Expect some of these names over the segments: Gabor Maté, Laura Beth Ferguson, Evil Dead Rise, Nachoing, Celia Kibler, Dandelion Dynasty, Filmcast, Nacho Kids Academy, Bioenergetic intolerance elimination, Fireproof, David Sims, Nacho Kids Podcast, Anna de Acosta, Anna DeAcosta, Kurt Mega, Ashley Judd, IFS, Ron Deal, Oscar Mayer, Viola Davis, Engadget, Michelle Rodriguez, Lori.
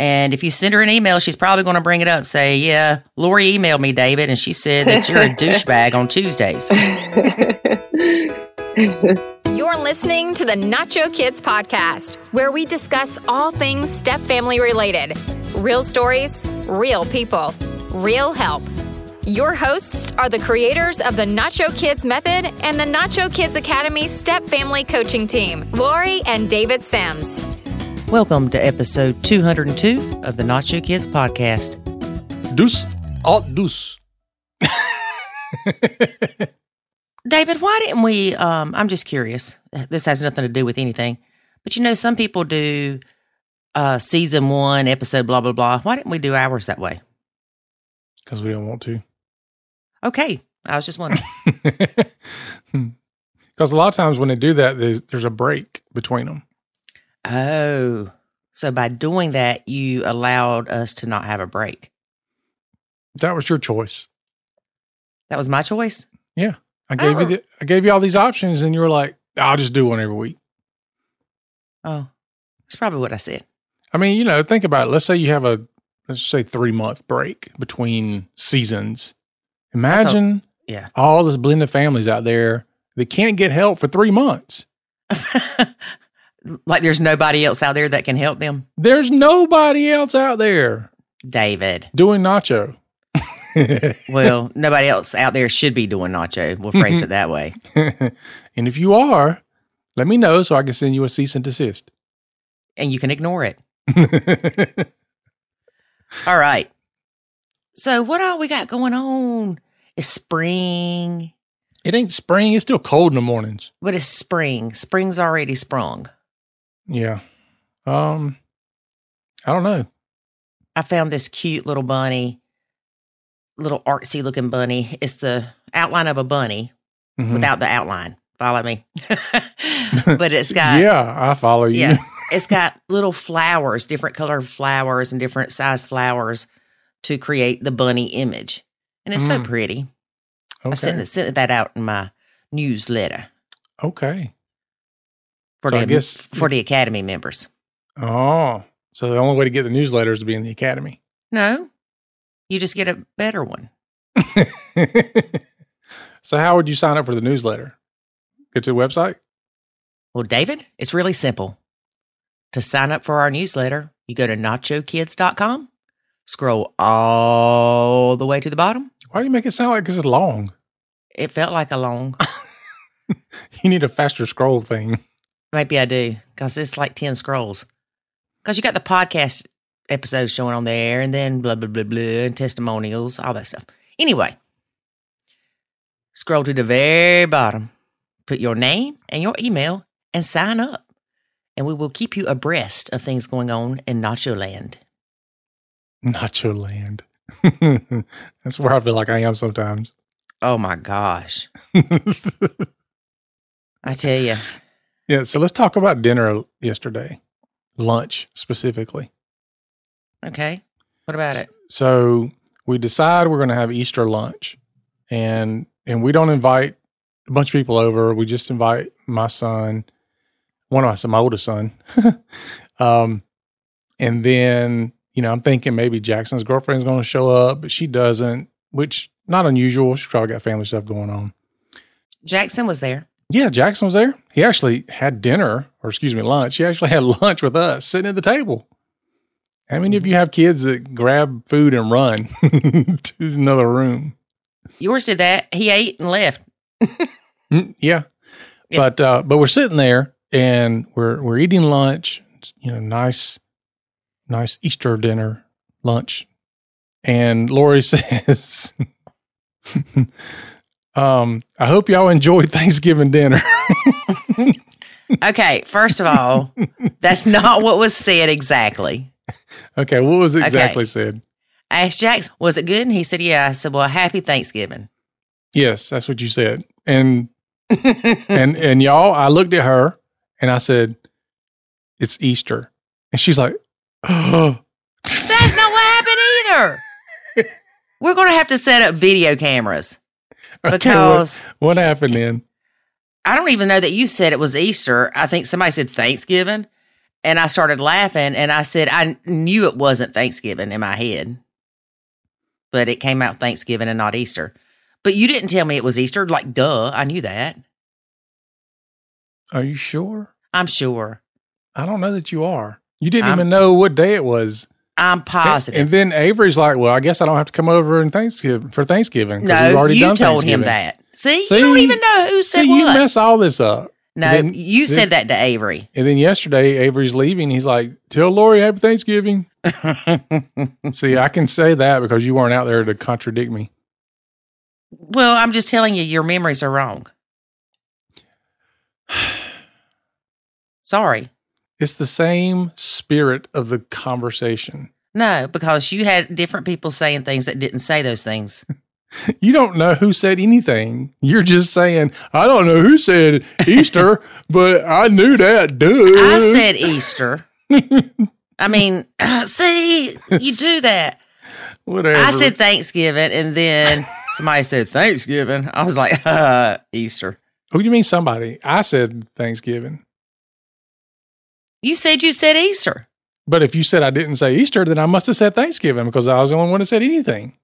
And if you send her an email, she's probably going to bring it up, say, yeah, Lori emailed me, David, and she said that you're a douchebag on Tuesdays. You're listening to the Nacho Kids Podcast, where we discuss all things step family related. Real stories, real people, real help. Your hosts are the creators of the Nacho Kids Method and the Nacho Kids Academy Step Family Coaching Team, Lori and David Sims. Welcome to episode 202 of the Nacho Kids Podcast. Deuce, alt deuce. David, why didn't we, I'm just curious. This has nothing to do with anything. But you know, some people do season one, episode blah, blah, blah. Why didn't we do ours that way? Because we don't want to. Okay. I was just wondering. Because a lot of times when they do that, there's a break between them. Oh, so by doing that, you allowed us to not have a break. That was your choice. That was my choice? Yeah. I gave you all these options and you were like, I'll just do one every week. Oh, that's probably what I said. I mean, you know, think about it. Let's say you have let's say 3-month break between seasons. Imagine all this blended families out there that can't get help for 3 months. Like there's nobody else out there that can help them? There's nobody else out there. David. Doing Nacho. Well, nobody else out there should be doing Nacho. We'll phrase it that way. And if you are, let me know so I can send you a cease and desist. And you can ignore it. All right. So what all we got going on is spring. It ain't spring. It's still cold in the mornings. But it's spring. Spring's already sprung. Yeah. I don't know. I found this cute little bunny, little artsy looking bunny. It's the outline of a bunny without the outline. Follow me. But it's got. Yeah, I follow you. Yeah, it's got little flowers, different colored flowers and different size flowers to create the bunny image. And it's so pretty. Okay. I sent that out in my newsletter. Okay. For the Academy members. Oh, so the only way to get the newsletter is to be in the Academy. No, you just get a better one. So how would you sign up for the newsletter? Go to the website? Well, David, it's really simple. To sign up for our newsletter, you go to nachokids.com, scroll all the way to the bottom. Why do you make it sound like it's long? It felt like a long. You need a faster scroll thing. Maybe I do, because it's like 10 scrolls. Because you got the podcast episodes showing on there, and then blah, blah, blah, blah, and testimonials, all that stuff. Anyway, scroll to the very bottom. Put your name and your email and sign up. And we will keep you abreast of things going on in Nacho Land. Nacho Land. That's where I feel like I am sometimes. Oh, my gosh. I tell you. Yeah, so let's talk about dinner yesterday, lunch specifically. Okay, what about it? So we decide we're going to have Easter lunch, and we don't invite a bunch of people over. We just invite my son, my oldest son, and then you know I'm thinking maybe Jackson's girlfriend's going to show up, but she doesn't, which not unusual. She's probably got family stuff going on. Jackson was there. Yeah, Jackson was there. He actually had lunch. He actually had lunch with us sitting at the table. How many of you have kids that grab food and run to another room? Yours did that. He ate and left. Yeah. But we're sitting there and we're eating lunch, you know, nice Easter dinner lunch. And Lori says, I hope y'all enjoyed Thanksgiving dinner. Okay, first of all, that's not what was said exactly. Okay, what was exactly said? I asked Jackson, was it good? And he said, yeah. I said, well, happy Thanksgiving. Yes, that's what you said. And and y'all, I looked at her and I said, it's Easter. And she's like, oh. That's not what happened either. We're going to have to set up video cameras. Because okay, what happened then? I don't even know that you said it was Easter. I think somebody said Thanksgiving. And I started laughing, and I said, I knew it wasn't Thanksgiving in my head, but it came out Thanksgiving and not Easter. But you didn't tell me it was Easter. Like, duh, I knew that. Are you sure? I'm sure. I don't know that you are. You didn't even know what day it was. I'm positive. And then Avery's like, well, I guess I don't have to come over in Thanksgiving for Thanksgiving. No, you told him that. See, you don't even know who said what. You mess all this up. No, you said that to Avery. And then yesterday, Avery's leaving. He's like, tell Lori happy Thanksgiving. See, I can say that because you weren't out there to contradict me. Well, I'm just telling you, your memories are wrong. Sorry. It's the same spirit of the conversation. No, because you had different people saying things that didn't say those things. You don't know who said anything. You're just saying, I don't know who said Easter, but I knew that, dude. I said Easter. I mean, see, you do that. Whatever. I said Thanksgiving, and then somebody said Thanksgiving. I was like, Easter. Who do you mean somebody? I said Thanksgiving. You said Easter. But if you said I didn't say Easter, then I must have said Thanksgiving because I was the only one that said anything.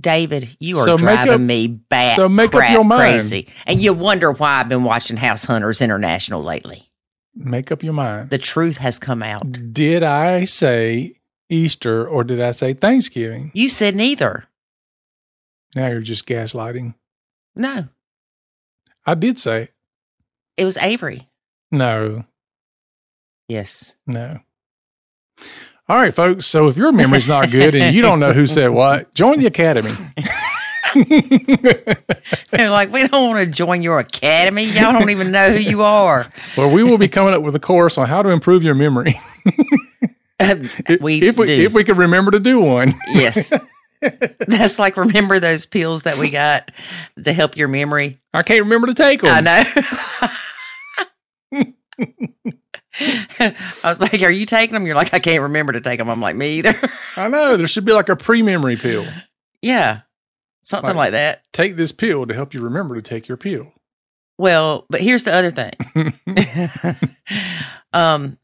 David, you are driving me bat crap crazy. And you wonder why I've been watching House Hunters International lately. Make up your mind. The truth has come out. Did I say Easter or did I say Thanksgiving? You said neither. Now you're just gaslighting. No. I did say it. It was Avery. No. Yes. No. All right, folks. So if your memory's not good and you don't know who said what, join the academy. They're like, we don't want to join your academy. Y'all don't even know who you are. Well, we will be coming up with a course on how to improve your memory. If we can remember to do one. Yes. That's like, remember those pills that we got to help your memory? I can't remember to take them. I know. I was like, are you taking them? You're like, I can't remember to take them. I'm like, me either. I know. There should be like a pre-memory pill. Yeah. Something like that. Take this pill to help you remember to take your pill. Well, but here's the other thing. The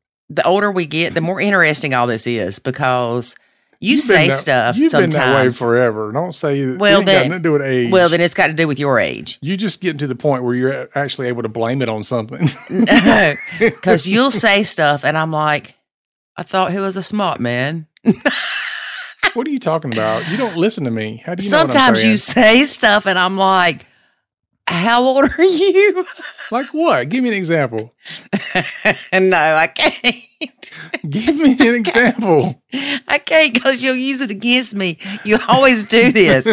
older we get, the more interesting all this is because you've say that, stuff you've sometimes. You've been that way forever. Don't say that. Well, it ain't got nothing to do with age. Well, then it's got to do with your age. You just get to the point where you're actually able to blame it on something. No, because you'll say stuff, and I'm like, I thought he was a smart man. What are you talking about? You don't listen to me. How do you know what I'm saying? You say stuff, and I'm like, how old are you? Like what? Give me an example. No, I can't. Give me an example. I can't because you'll use it against me. You always do this.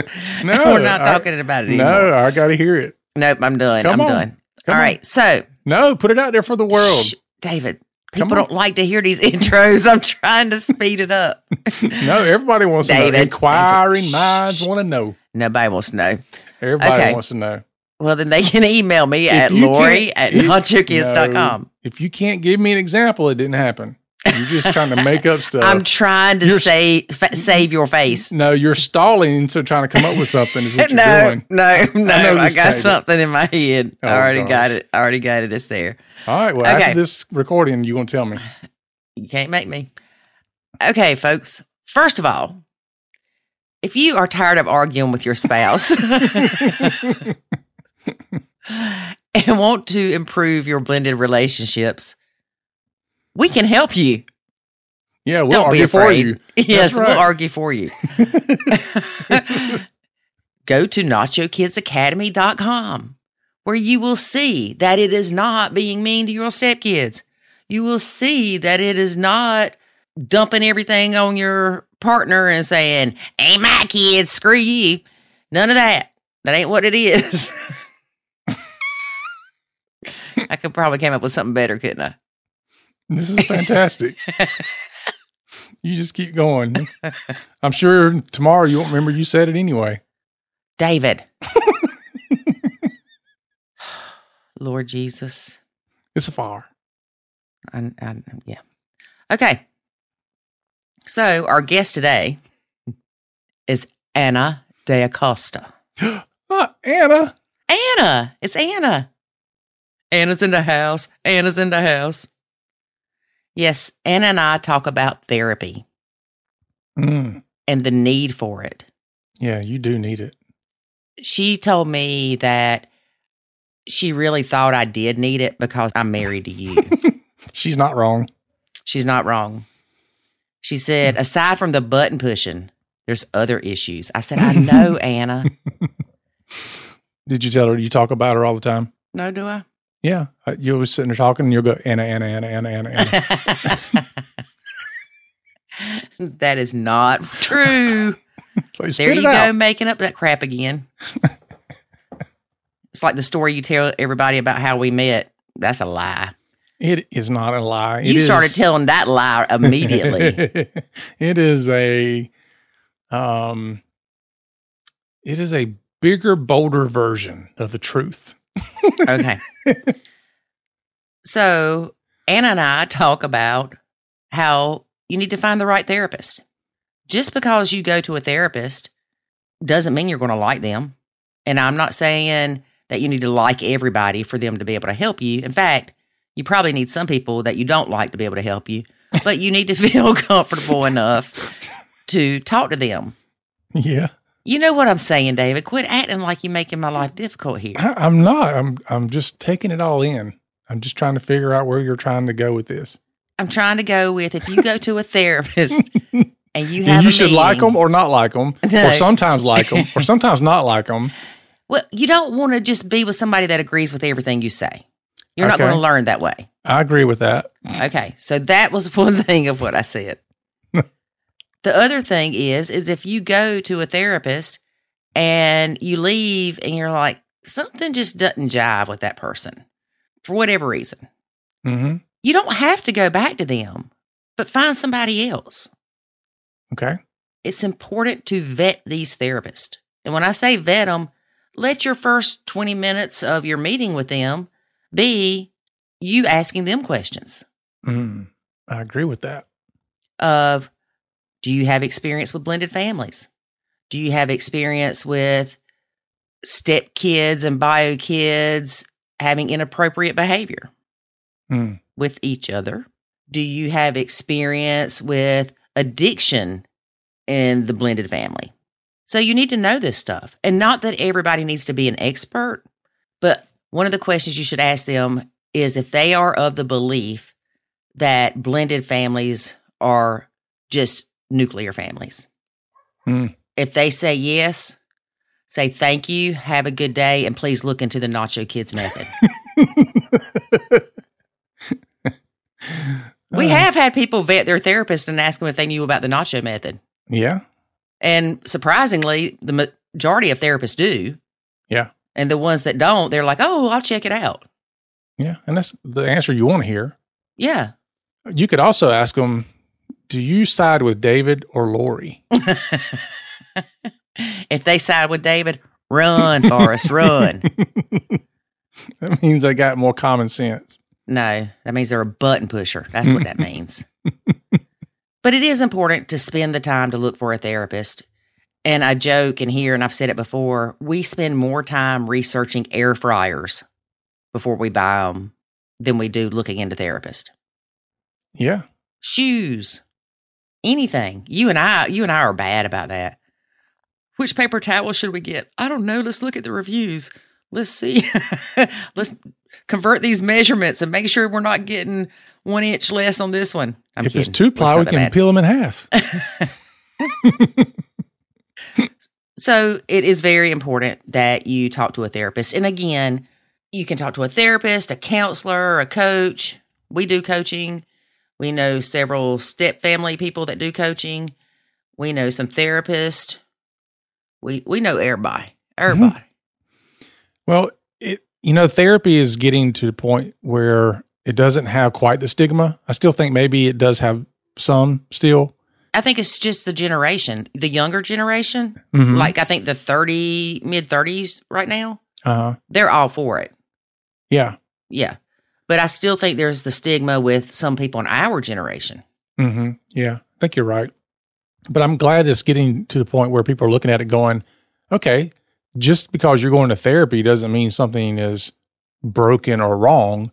No. We're not talking about it anymore. No, I got to hear it. Nope, I'm done. I'm done. All right, so. No, put it out there for the world. Shh, David, people don't like to hear these intros. I'm trying to speed it up. No, everybody wants to know. Inquiring minds want to know. Nobody wants to know. Everybody wants to know. Well, then they can email me at lori@nachokids.com. If you can't give me an example, it didn't happen. You're just trying to make up stuff. I'm trying to save your face. No, you're stalling, so trying to come up with something is what you're doing. No. I got something in my head. Oh, I already got it. It's there. All right. Well, after this recording, you're going to tell me. You can't make me. Okay, folks. First of all, if you are tired of arguing with your spouse... and want to improve your blended relationships, we can help you. Yeah, we'll argue for you. Yes, right. We'll argue for you. Go to NachoKidsAcademy.com where you will see that it is not being mean to your stepkids. You will see that it is not dumping everything on your partner and saying, ain't my kids, screw you. None of that. That ain't what it is. I could probably came up with something better, couldn't I? This is fantastic. You just keep going. I'm sure tomorrow you won't remember you said it anyway. David. Lord Jesus. It's far. Yeah. Okay. So our guest today is Anna DeAcosta. Anna. It's Anna. Anna's in the house. Yes, Anna and I talk about therapy and the need for it. Yeah, you do need it. She told me that she really thought I did need it because I'm married to you. She's not wrong. She's not wrong. She said, aside from the button pushing, there's other issues. I said, I know, Anna. Did you tell her you talk about her all the time? No, do I? Yeah. You're always sitting there talking and you'll go, Anna. That is not true. Like, there you go, making up that crap again. It's like the story you tell everybody about how we met. That's a lie. It is not a lie. You started telling that lie immediately. It is a bigger, bolder version of the truth. Okay. So Anna and I talk about how you need to find the right therapist. Just because you go to a therapist doesn't mean you're going to like them. And I'm not saying that you need to like everybody for them to be able to help you. In fact, you probably need some people that you don't like to be able to help you, but you need to feel comfortable enough to talk to them. Yeah. You know what I'm saying, David. Quit acting like you're making my life difficult here. I'm not. I'm just taking it all in. I'm just trying to figure out where you're trying to go with this. I'm trying to go with, if you go to a therapist and you have a meeting, you should like them or not like them, no. Or sometimes like them, or sometimes not like them. Well, you don't want to just be with somebody that agrees with everything you say. You're not going to learn that way. I agree with that. Okay. So that was one thing of what I said. The other thing is if you go to a therapist and you leave and you're like, something just doesn't jive with that person for whatever reason, you don't have to go back to them, but find somebody else. Okay. It's important to vet these therapists. And when I say vet them, let your first 20 minutes of your meeting with them be you asking them questions. I agree with that. Of, do you have experience with blended families? Do you have experience with step kids and bio kids having inappropriate behavior with each other? Do you have experience with addiction in the blended family? So you need to know this stuff. And not that everybody needs to be an expert, but one of the questions you should ask them is if they are of the belief that blended families are just nuclear families. If they say yes, say thank you, have a good day, and please look into the Nacho Kids method. We have had people vet their therapist and ask them if they knew about the Nacho method. Yeah. And surprisingly, the majority of therapists do. Yeah. And the ones that don't, they're like, oh, I'll check it out. Yeah. And that's the answer you want to hear. Yeah. You could also ask them, do you side with David or Lori? If they side with David, run, Forrest, run. That means they got more common sense. No, that means they're a button pusher. That's what that means. But it is important to spend the time to look for a therapist. And I joke in here, and I've said it before, we spend more time researching air fryers before we buy them than we do looking into therapists. Yeah. Shoes. Anything. You and I are bad about that. Which paper towel should we get? I don't know. Let's look at the reviews. Let's see. Let's convert these measurements and make sure we're not getting 1 inch less on this one. If it's two-ply, we can peel them in half. So it is very important that you talk to a therapist. And again, you can talk to a therapist, a counselor, a coach. We do coaching. We know several step family people that do coaching. We know some therapists. We know everybody. Everybody. Mm-hmm. Well, therapy is getting to the point where it doesn't have quite the stigma. I still think maybe it does have some still. I think it's just the generation, the younger generation. Mm-hmm. Like I think the mid-30s right now, they're all for it. Yeah. Yeah. But I still think there's the stigma with some people in our generation. Mm-hmm. Yeah, I think you're right. But I'm glad it's getting to the point where people are looking at it going, okay, just because you're going to therapy doesn't mean something is broken or wrong.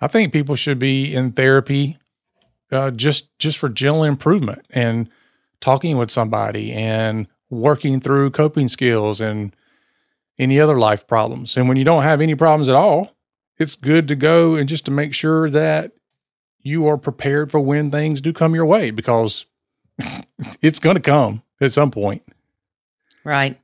I think people should be in therapy just for general improvement and talking with somebody and working through coping skills and any other life problems. And when you don't have any problems at all, it's good to go and just to make sure that you are prepared for when things do come your way, because it's going to come at some point. Right.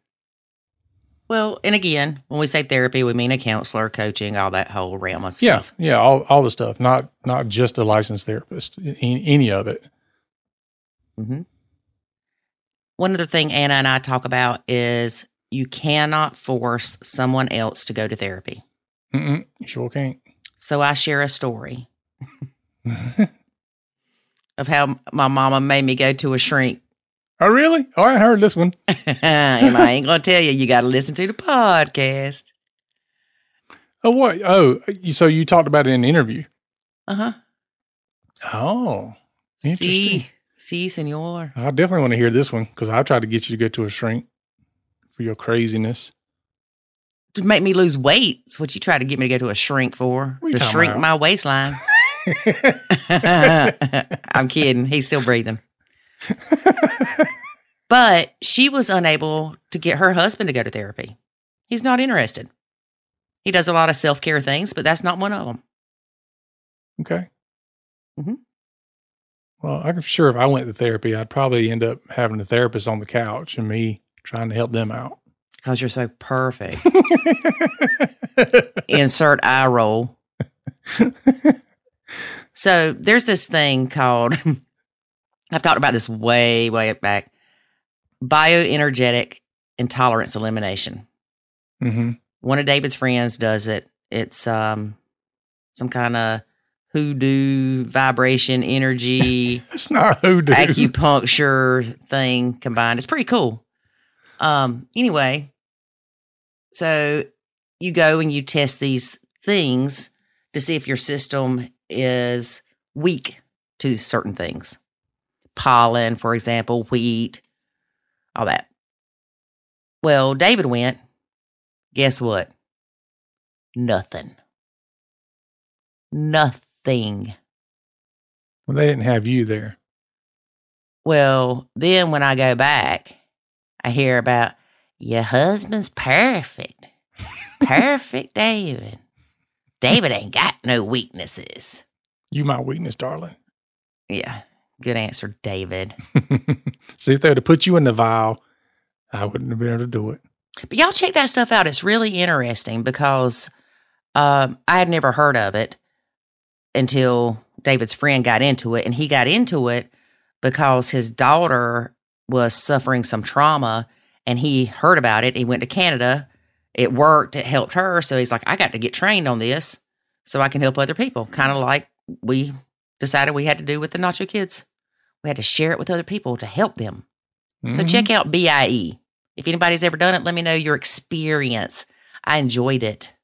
Well, and again, when we say therapy, we mean a counselor, coaching, all that whole realm of stuff. Yeah, all the stuff, not just a licensed therapist, any of it. Mm-hmm. One other thing Anna and I talk about is you cannot force someone else to go to therapy. Mm-mm, you sure can't. So I share a story of how my mama made me go to a shrink. Oh, really? Oh, I heard this one. And I ain't going to tell you. You got to listen to the podcast. Oh, what? Oh, so you talked about it in an interview. Uh-huh. Oh, interesting. See, senor. I definitely want to hear this one, because I tried to get you to go to a shrink for your craziness. To make me lose weight is what you tried to get me to go to a shrink for. To shrink my waistline. I'm kidding. He's still breathing. But she was unable to get her husband to go to therapy. He's not interested. He does a lot of self-care things, but that's not one of them. Okay. Mm-hmm. Well, I'm sure if I went to therapy, I'd probably end up having a therapist on the couch and me trying to help them out. Because you're so perfect. Insert eye roll. So there's this thing called... I've talked about this way, way back. Bioenergetic intolerance elimination. Mm-hmm. One of David's friends does it. It's some kind of hoodoo vibration energy. It's not hoodoo. Acupuncture thing combined. It's pretty cool. Anyway, so you go and you test these things to see if your system is weak to certain things. Pollen, for example, wheat, all that. Well, David went. Guess what? Nothing. Well, they didn't have you there. Well, then when I go back, I hear about your husband's perfect. Perfect David. David ain't got no weaknesses. You my weakness, darling. Yeah. Good answer, David. See, if they would have put you in the vial, I wouldn't have been able to do it. But y'all check that stuff out. It's really interesting, because I had never heard of it until David's friend got into it. And he got into it because his daughter was suffering some trauma, and he heard about it. He went to Canada. It worked. It helped her. So he's like, I got to get trained on this so I can help other people. Kind of like we decided we had to do with the Nacho Kids. We had to share it with other people to help them. Mm-hmm. So check out BIE. If anybody's ever done it, let me know your experience. I enjoyed it.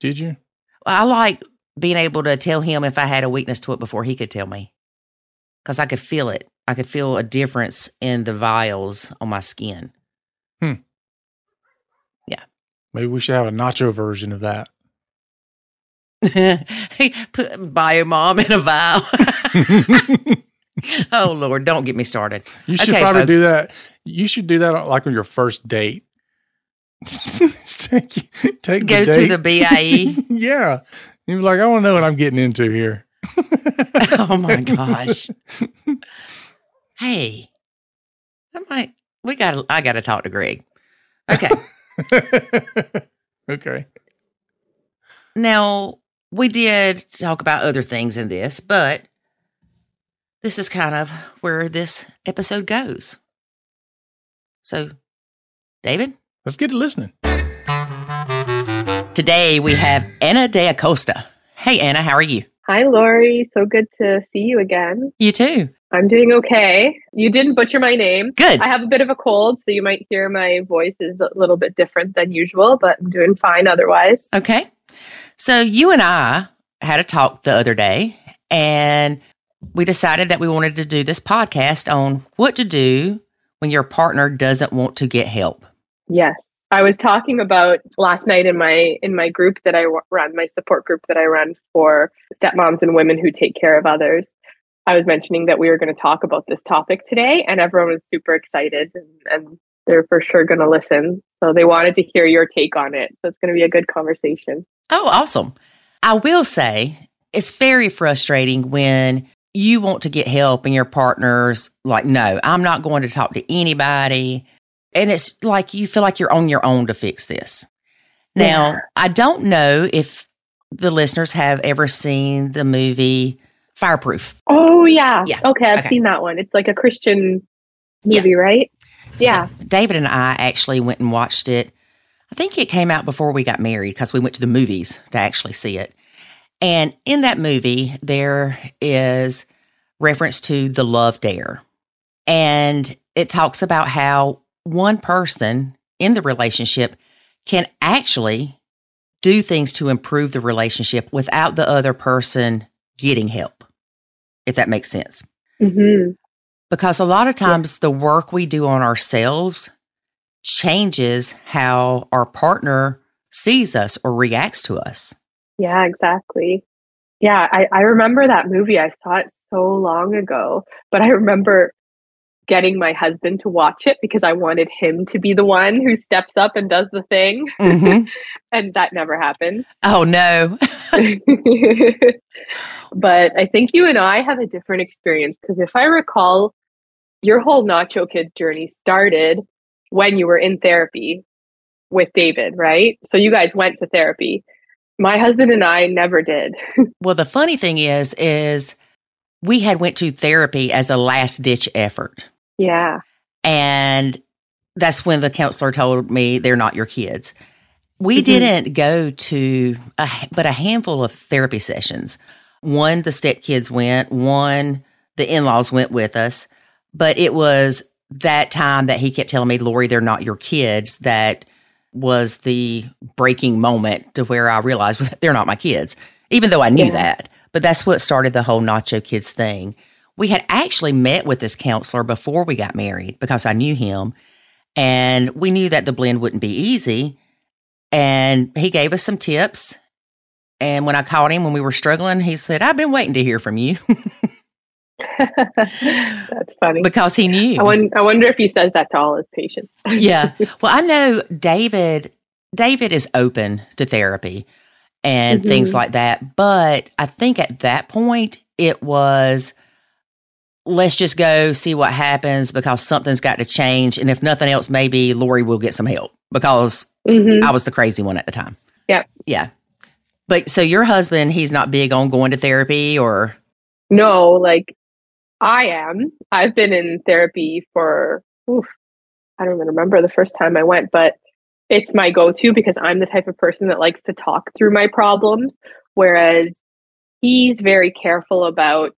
Did you? I like being able to tell him if I had a weakness to it before he could tell me, because I could feel it. I could feel a difference in the vials on my skin. Yeah. Maybe we should have a Nacho version of that. Hey, put Bio Mom in a vial. Oh, Lord, don't get me started. You should probably folks. Do that. You should do that like on your first date. take Go to the BIE. Yeah. You'd be like, I want to know what I'm getting into here. Oh, my gosh. Hey, I got to talk to Greg. Okay. Okay. Now, we did talk about other things in this, but this is kind of where this episode goes. So, David? Let's get to listening. Today, we have Anna DeAcosta. Hey, Anna, how are you? Hi, Lori. So good to see you again. You too. I'm doing okay. You didn't butcher my name. Good. I have a bit of a cold, so you might hear my voice is a little bit different than usual, but I'm doing fine otherwise. Okay. So you and I had a talk the other day, and we decided that we wanted to do this podcast on what to do when your partner doesn't want to get help. Yes. I was talking about last night in my group that I run, my support group that I run for stepmoms and women who take care of others. I was mentioning that we were going to talk about this topic today, and everyone was super excited and they're for sure going to listen. So they wanted to hear your take on it. So it's going to be a good conversation. Oh, awesome. I will say it's very frustrating when you want to get help and your partner's like, no, I'm not going to talk to anybody. And it's like you feel like you're on your own to fix this. Now, yeah. I don't know if the listeners have ever seen the movie Fireproof. Oh, yeah. Okay, I've seen that one. It's like a Christian movie, right? Yeah. So David and I actually went and watched it. I think it came out before we got married because we went to the movies to actually see it. And in that movie, there is reference to the love dare. And it talks about how one person in the relationship can actually do things to improve the relationship without the other person getting help, if that makes sense. Mm-hmm. Because a lot of times the work we do on ourselves changes how our partner sees us or reacts to us. Yeah, exactly. Yeah, I remember that movie. I saw it so long ago, but I remember getting my husband to watch it because I wanted him to be the one who steps up and does the thing. Mm-hmm. And that never happened. Oh, no. But I think you and I have a different experience because if I recall, your whole Nacho Kids journey started when you were in therapy with David, right? So you guys went to therapy. My husband and I never did. Well, the funny thing is we had went to therapy as a last-ditch effort. Yeah. And that's when the counselor told me they're not your kids. We mm-hmm. didn't go to but a handful of therapy sessions. One, the stepkids went. One, the in-laws went with us. But it was that time that he kept telling me, Lori, they're not your kids, that was the breaking moment to where I realized they're not my kids, even though I knew that. But that's what started the whole Nacho Kids thing. We had actually met with this counselor before we got married because I knew him. And we knew that the blend wouldn't be easy. And he gave us some tips. And when I called him, when we were struggling, he said, I've been waiting to hear from you. That's funny. Because he knew. I wonder if he says that to all his patients. Yeah. Well, I know David is open to therapy and mm-hmm. things like that. But I think at that point, it was, let's just go see what happens because something's got to change. And if nothing else, maybe Lori will get some help because mm-hmm. I was the crazy one at the time. Yeah. Yeah. But so your husband, he's not big on going to therapy or? No, like I am. I've been in therapy for, I don't even remember the first time I went, but it's my go-to because I'm the type of person that likes to talk through my problems, whereas he's very careful about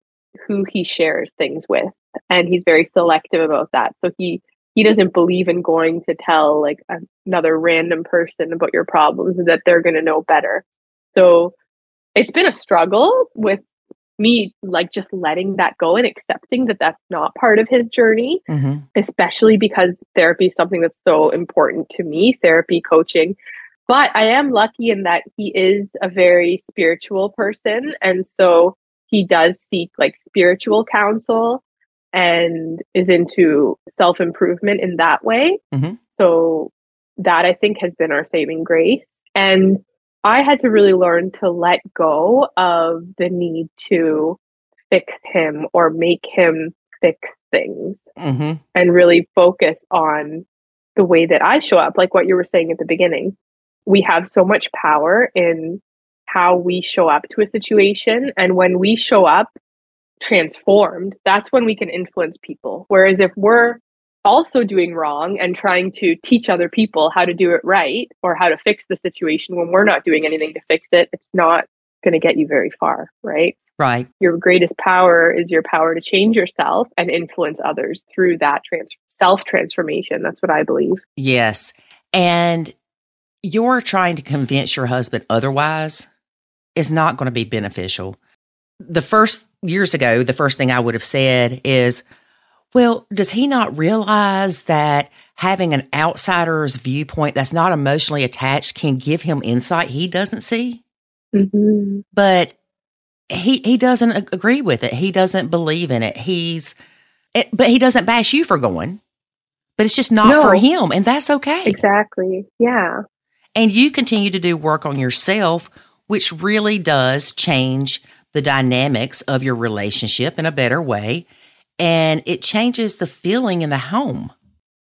who he shares things with, and he's very selective about that. So he doesn't believe in going to tell like another random person about your problems and that they're going to know better. So it's been a struggle with me, like just letting that go and accepting that that's not part of his journey, mm-hmm. especially because therapy is something that's so important to me, therapy, coaching. But I am lucky in that he is a very spiritual person. And so he does seek like spiritual counsel and is into self-improvement in that way. Mm-hmm. So that I think has been our saving grace. And I had to really learn to let go of the need to fix him or make him fix things mm-hmm. and really focus on the way that I show up. Like what you were saying at the beginning, we have so much power in how we show up to a situation. And when we show up transformed, that's when we can influence people. Whereas if we're also doing wrong and trying to teach other people how to do it right or how to fix the situation when we're not doing anything to fix it, it's not going to get you very far, right? Right. Your greatest power is your power to change yourself and influence others through that self-transformation. That's what I believe. Yes. And you're trying to convince your husband otherwise is not going to be beneficial. Years ago, the first thing I would have said is, well, does he not realize that having an outsider's viewpoint that's not emotionally attached can give him insight he doesn't see. Mm-hmm. But he doesn't agree with it. He doesn't believe in it. But he doesn't bash you for going. But it's just not for him, and that's okay. Exactly. Yeah. And you continue to do work on yourself, which really does change the dynamics of your relationship in a better way, and it changes the feeling in the home.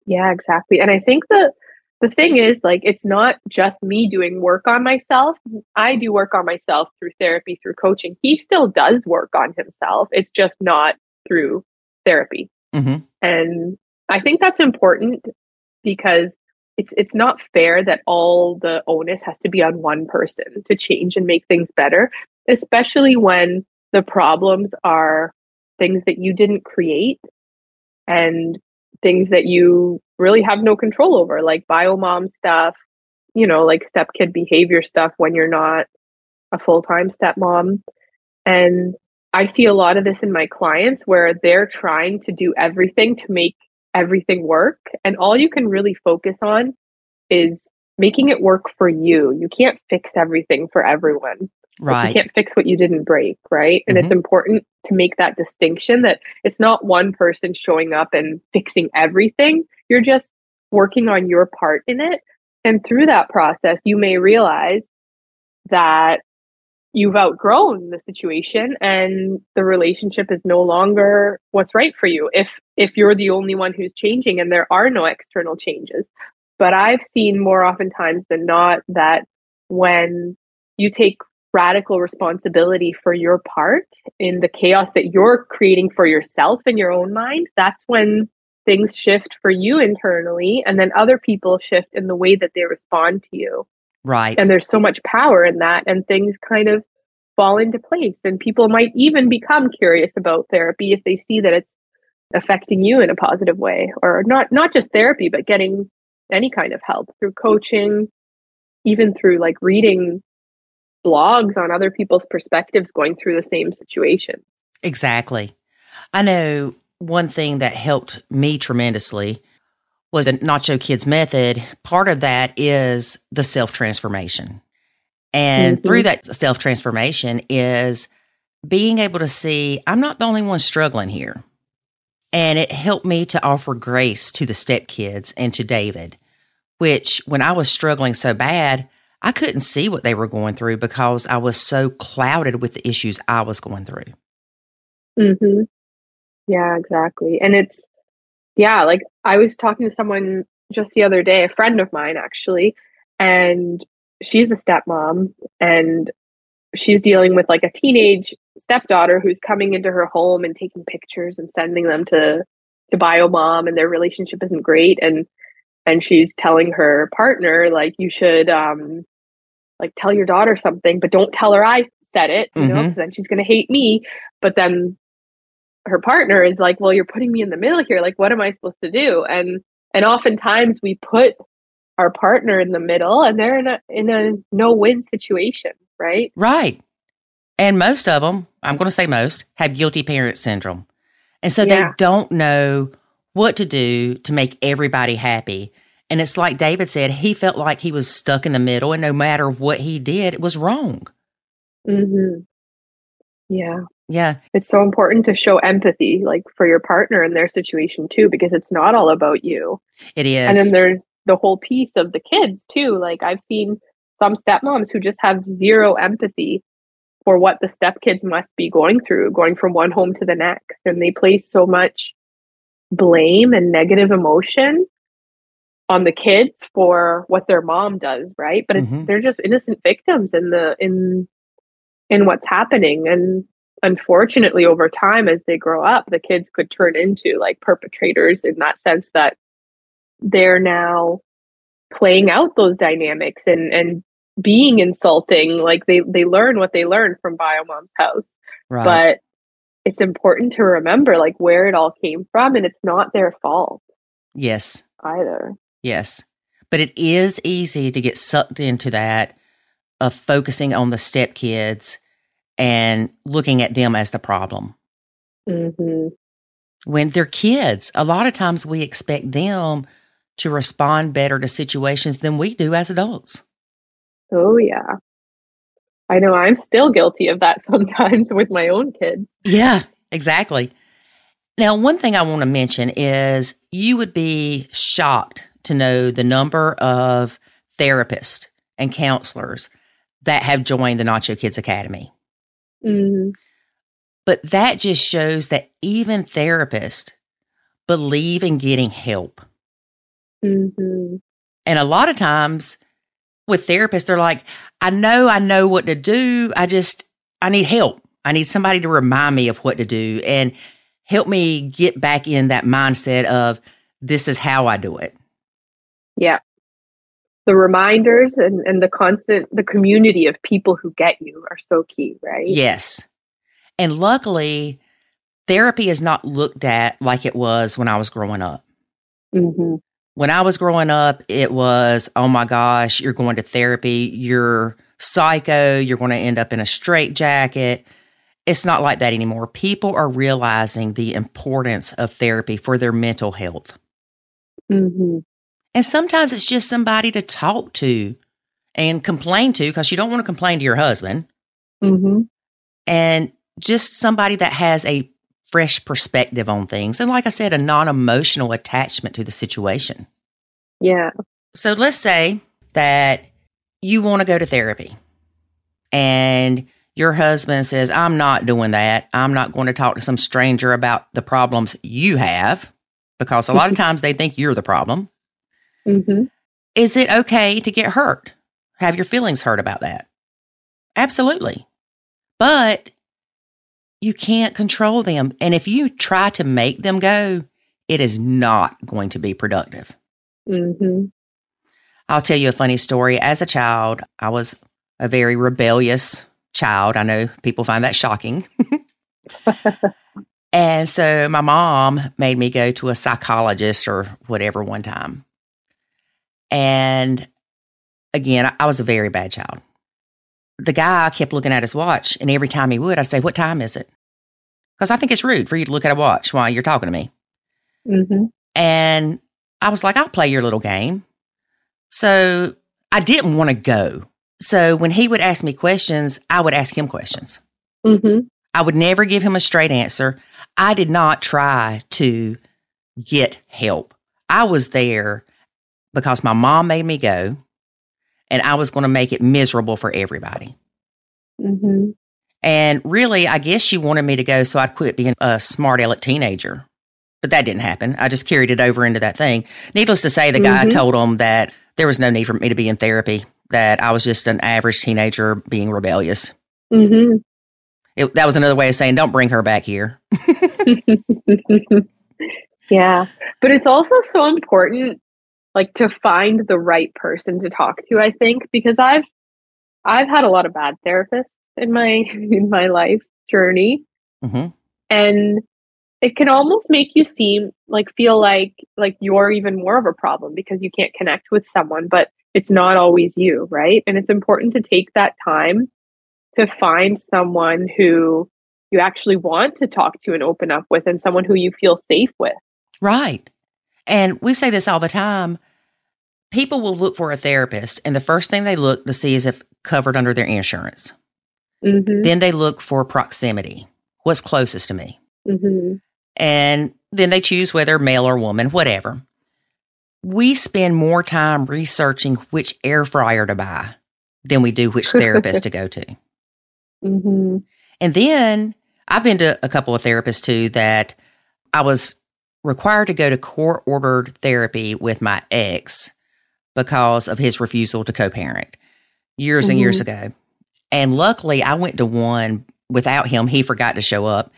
Yeah, exactly. And I think the thing is, like, it's not just me doing work on myself. I do work on myself through therapy, through coaching. He still does work on himself. It's just not through therapy. Mm-hmm. And I think that's important because it's not fair that all the onus has to be on one person to change and make things better, especially when the problems are things that you didn't create and things that you really have no control over, like biomom stuff, you know, like stepkid behavior stuff when you're not a full-time stepmom. And I see a lot of this in my clients where they're trying to do everything to make everything work, and all you can really focus on is making it work for you. You can't fix everything for everyone. Right. Like, you can't fix what you didn't break, right? And it's important to make that distinction that it's not one person showing up and fixing everything. You're just working on your part in it. And through that process, you may realize that you've outgrown the situation and the relationship is no longer what's right for you if you're the only one who's changing and there are no external changes. But I've seen more oftentimes than not that when you take radical responsibility for your part in the chaos that you're creating for yourself in your own mind, that's when things shift for you internally, and then other people shift in the way that they respond to you. Right. And there's so much power in that, and things kind of fall into place, and people might even become curious about therapy if they see that it's affecting you in a positive way, or not just therapy, but getting any kind of help through coaching, even through like reading blogs on other people's perspectives going through the same situation. Exactly. I know one thing that helped me tremendously was the Nacho Kids method. Part of that is the self-transformation. And through that self-transformation is being able to see, I'm not the only one struggling here. And it helped me to offer grace to the stepkids and to David, which when I was struggling so bad, I couldn't see what they were going through because I was so clouded with the issues I was going through. Mm-hmm. Yeah, exactly. And it's, yeah, like I was talking to someone just the other day, a friend of mine actually, and she's a stepmom and she's dealing with like a teenage stepdaughter who's coming into her home and taking pictures and sending them to biomom, and their relationship isn't great. And she's telling her partner, like, you should like tell your daughter something, but don't tell her I said it, you know, 'cause then she's going to hate me. But then her partner is like, well, you're putting me in the middle here. Like, what am I supposed to do? And oftentimes we put our partner in the middle, and they're in a no-win situation, right? Right. And most of them, I'm going to say most, have guilty parent syndrome. And so they don't know what to do to make everybody happy. And it's like David said, he felt like he was stuck in the middle, and no matter what he did, it was wrong. Mm-hmm. Yeah. Yeah. It's so important to show empathy, like for your partner in their situation too, because it's not all about you. It is. And then there's the whole piece of the kids too. Like, I've seen some stepmoms who just have zero empathy for what the stepkids must be going through, going from one home to the next. And they place so much blame and negative emotion on the kids for what their mom does, right? But it's they're just innocent victims in what's happening. And unfortunately, over time, as they grow up, the kids could turn into like perpetrators in that sense that they're now playing out those dynamics and being insulting. Like they learn what they learned from biomom's house. Right. But it's important to remember like where it all came from, and it's not their fault. Yes. Either. Yes. But it is easy to get sucked into that of focusing on the stepkids and looking at them as the problem. Mm-hmm. When they're kids, a lot of times we expect them to respond better to situations than we do as adults. Oh, yeah. I know I'm still guilty of that sometimes with my own kids. Yeah, exactly. Now, one thing I want to mention is you would be shocked to know the number of therapists and counselors that have joined the Nacho Kids Academy. Mm-hmm. But that just shows that even therapists believe in getting help. Mm-hmm. And a lot of times with therapists, they're like, I know what to do. I need help. I need somebody to remind me of what to do and help me get back in that mindset of this is how I do it. Yeah. The reminders and the community of people who get you are so key, right? Yes. And luckily, therapy is not looked at like it was when I was growing up. Mm-hmm. When I was growing up, it was, oh my gosh, you're going to therapy, you're psycho, you're going to end up in a straitjacket. It's not like that anymore. People are realizing the importance of therapy for their mental health. Mm-hmm. And sometimes it's just somebody to talk to and complain to, because you don't want to complain to your husband. Mm-hmm. And just somebody that has a fresh perspective on things. And like I said, a non-emotional attachment to the situation. Yeah. So let's say that you want to go to therapy and your husband says, I'm not doing that. I'm not going to talk to some stranger about the problems you have, because a lot of times they think you're the problem. Mm-hmm. Is it okay to get hurt? Have your feelings hurt about that? Absolutely. But you can't control them. And if you try to make them go, it is not going to be productive. Mm-hmm. I'll tell you a funny story. As a child, I was a very rebellious child. I know people find that shocking. And so my mom made me go to a psychologist or whatever one time. And again, I was a very bad child. The guy kept looking at his watch, and every time he would, I'd say, what time is it? Because I think it's rude for you to look at a watch while you're talking to me. Mm-hmm. And I was like, I'll play your little game. So I didn't want to go. So when he would ask me questions, I would ask him questions. Mm-hmm. I would never give him a straight answer. I did not try to get help. I was there because my mom made me go. And I was going to make it miserable for everybody. Mm-hmm. And really, I guess she wanted me to go so I'd quit being a smart aleck teenager. But that didn't happen. I just carried it over into that thing. Needless to say, the guy told him that there was no need for me to be in therapy, that I was just an average teenager being rebellious. Mm-hmm. That was another way of saying, don't bring her back here. Yeah. But it's also so important, like, to find the right person to talk to, I think, because I've had a lot of bad therapists in my life journey. Mm-hmm. And it can almost make you seem like, feel like you're even more of a problem because you can't connect with someone, but it's not always you, right? And it's important to take that time to find someone who you actually want to talk to and open up with, and someone who you feel safe with. Right. And we say this all the time, people will look for a therapist and the first thing they look to see is if covered under their insurance. Mm-hmm. Then they look for proximity, what's closest to me. Mm-hmm. And then they choose whether male or woman, whatever. We spend more time researching which air fryer to buy than we do which therapist to go to. Mm-hmm. And then I've been to a couple of therapists too that I was required to go to court-ordered therapy with my ex because of his refusal to co-parent years and years ago. And luckily, I went to one without him. He forgot to show up.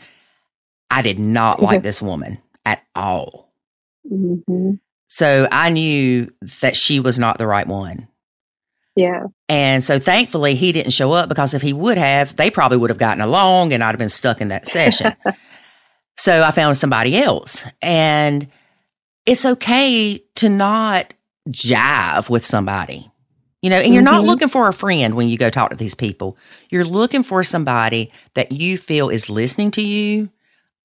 I did not like this woman at all. Mm-hmm. So I knew that she was not the right one. Yeah. And so thankfully, he didn't show up, because if he would have, they probably would have gotten along and I'd have been stuck in that session. So I found somebody else, and it's okay to not jive with somebody, you know, and you're not looking for a friend when you go talk to these people. You're looking for somebody that you feel is listening to you,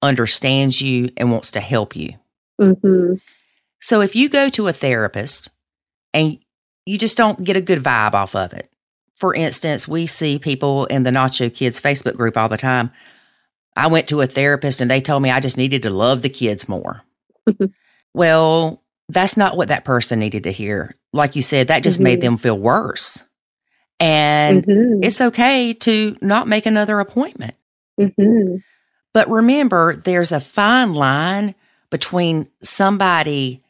understands you, and wants to help you. Mm-hmm. So if you go to a therapist and you just don't get a good vibe off of it, for instance, we see people in the Nacho Kids Facebook group all the time. I went to a therapist and they told me I just needed to love the kids more. Well, that's not what that person needed to hear. Like you said, that just made them feel worse. And it's okay to not make another appointment. But remember, there's a fine line between somebody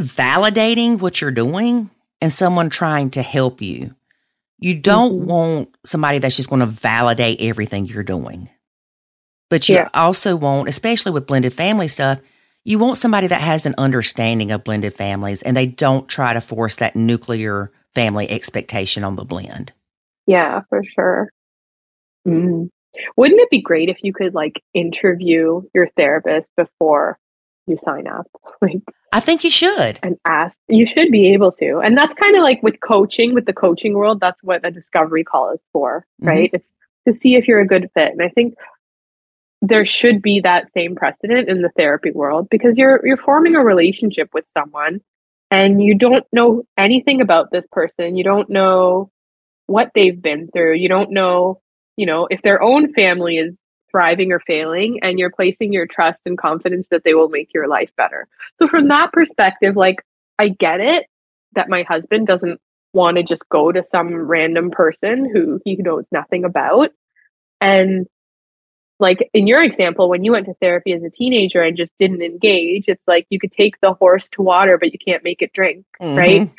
validating what you're doing and someone trying to help you. You don't want somebody that's just going to validate everything you're doing. But you also want, especially with blended family stuff, you want somebody that has an understanding of blended families and they don't try to force that nuclear family expectation on the blend. Yeah, for sure. Wouldn't it be great if you could like interview your therapist before you sign up? Like, I think you should. And ask. You should be able to. And that's kind of like with coaching, with the coaching world, that's what a discovery call is for, right? It's to see if you're a good fit. And I think there should be that same precedent in the therapy world because you're forming a relationship with someone and you don't know anything about this person. You don't know what they've been through. You don't know, you know, if their own family is thriving or failing, and you're placing your trust and confidence that they will make your life better. So from that perspective, like, I get it that my husband doesn't want to just go to some random person who he knows nothing about. And like in your example, when you went to therapy as a teenager and just didn't engage, it's like you could take the horse to water, but you can't make it drink, right?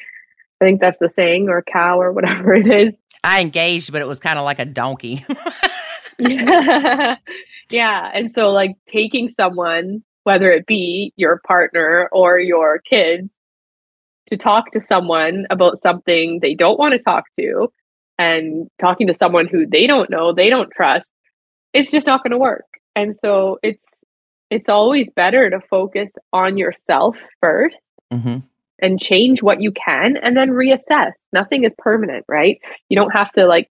I think that's the saying, or cow, or whatever it is. I engaged, but it was kind of like a donkey. Yeah. And so like taking someone, whether it be your partner or your kids, to talk to someone about something they don't want to talk to, and talking to someone who they don't know, they don't trust, it's just not going to work. And so it's always better to focus on yourself first and change what you can and then reassess. Nothing is permanent, right? You don't have to like,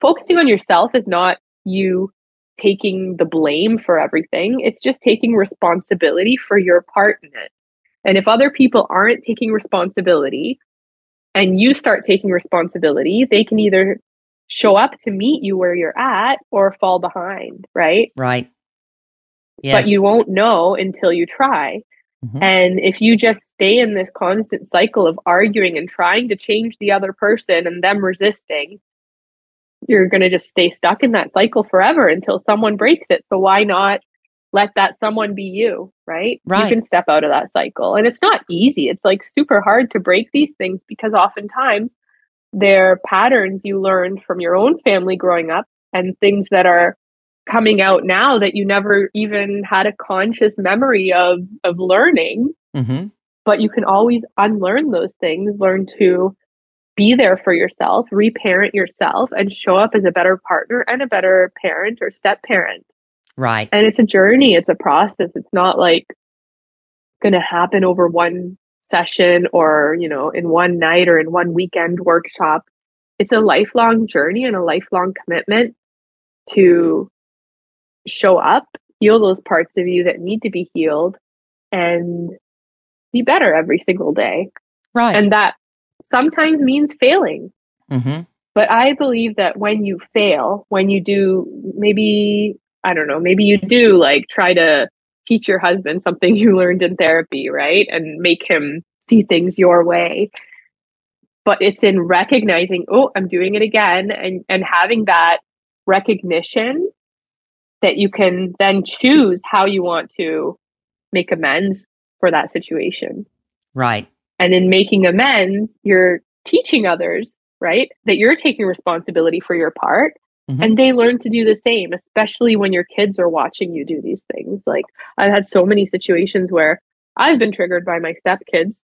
focusing on yourself is not you taking the blame for everything. It's just taking responsibility for your part in it. And if other people aren't taking responsibility and you start taking responsibility, they can either show up to meet you where you're at or fall behind, right? Right. Yes. But you won't know until you try. And if you just stay in this constant cycle of arguing and trying to change the other person and them resisting, you're going to just stay stuck in that cycle forever until someone breaks it. So why not let that someone be you, right? You can step out of that cycle. And it's not easy. It's like super hard to break these things because oftentimes they're patterns you learned from your own family growing up and things that are coming out now that you never even had a conscious memory of learning. But you can always unlearn those things, learn to be there for yourself, reparent yourself, and show up as a better partner and a better parent or step parent. Right. And it's a journey. It's a process. It's not like going to happen over one session or, you know, in one night or in one weekend workshop. It's a lifelong journey and a lifelong commitment to show up, heal those parts of you that need to be healed, and be better every single day. Right. And that sometimes means failing. But I believe that when you fail, when you do, maybe, I don't know, maybe you do like try to teach your husband something you learned in therapy, right? And make him see things your way. But it's in recognizing, oh, I'm doing it again, and having that recognition that you can then choose how you want to make amends for that situation. Right. And in making amends, you're teaching others, right, that you're taking responsibility for your part, and they learn to do the same, especially when your kids are watching you do these things. Like, I've had so many situations where I've been triggered by my stepkids.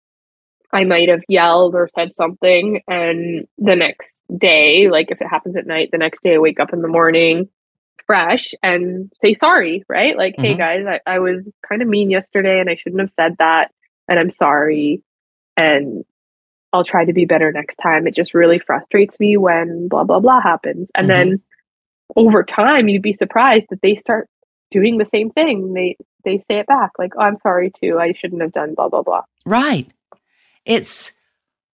I might have yelled or said something, and the next day, like if it happens at night, the next day I wake up in the morning fresh and say sorry, right? Like, hey guys, I was kind of mean yesterday and I shouldn't have said that, and I'm sorry. And I'll try to be better next time. It just really frustrates me when blah, blah, blah happens. And then over time, you'd be surprised that they start doing the same thing. They they say it back, like, oh, I'm sorry too, I shouldn't have done blah, blah, blah. Right. It's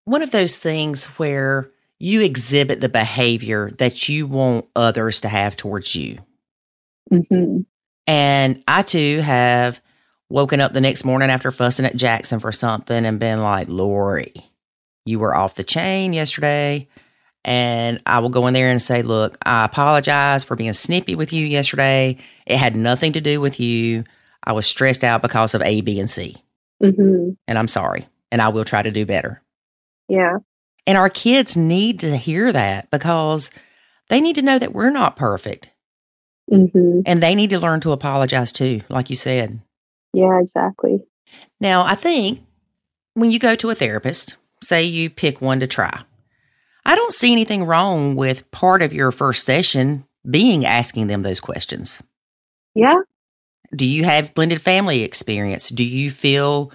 one of those things where you exhibit the behavior that you want others to have towards you. Mm-hmm. And I too have woken up the next morning after fussing at Jackson for something and been like, Lori, you were off the chain yesterday. And I will go in there and say, look, I apologize for being snippy with you yesterday. It had nothing to do with you. I was stressed out because of A, B, and C. Mm-hmm. And I'm sorry. And I will try to do better. Yeah. And our kids need to hear that because they need to know that we're not perfect. Mm-hmm. And they need to learn to apologize too, like you said. Yeah, exactly. Now, I think when you go to a therapist, say you pick one to try, I don't see anything wrong with part of your first session being asking them those questions. Yeah. Do you have blended family experience? Do you feel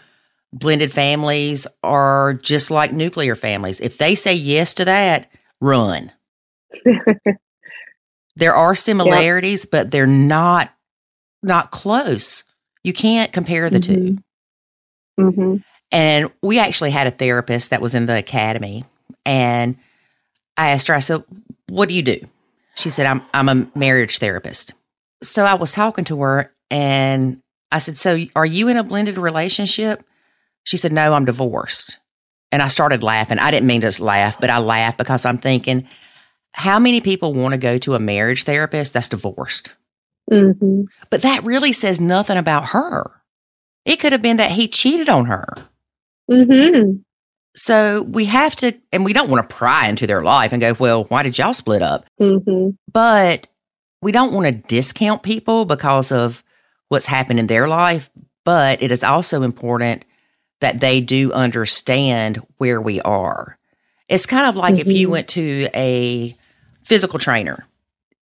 blended families are just like nuclear families? If they say yes to that, run. There are similarities, yeah, but they're not close. You can't compare the mm-hmm. two. Mm-hmm. And we actually had a therapist that was in the academy, and I asked her, I said, what do you do? She said, I'm a marriage therapist. So I was talking to her and I said, so are you in a blended relationship? She said, no, I'm divorced. And I started laughing. I didn't mean to laugh, but I laughed because I'm thinking, how many people want to go to a marriage therapist that's divorced? Mm-hmm. But that really says nothing about her. It could have been that he cheated on her. Mm-hmm. So we have to, and we don't want to pry into their life and go, well, why did y'all split up? Mm-hmm. But we don't want to discount people because of what's happened in their life. But it is also important that they do understand where we are. It's kind of like mm-hmm. if you went to a physical trainer,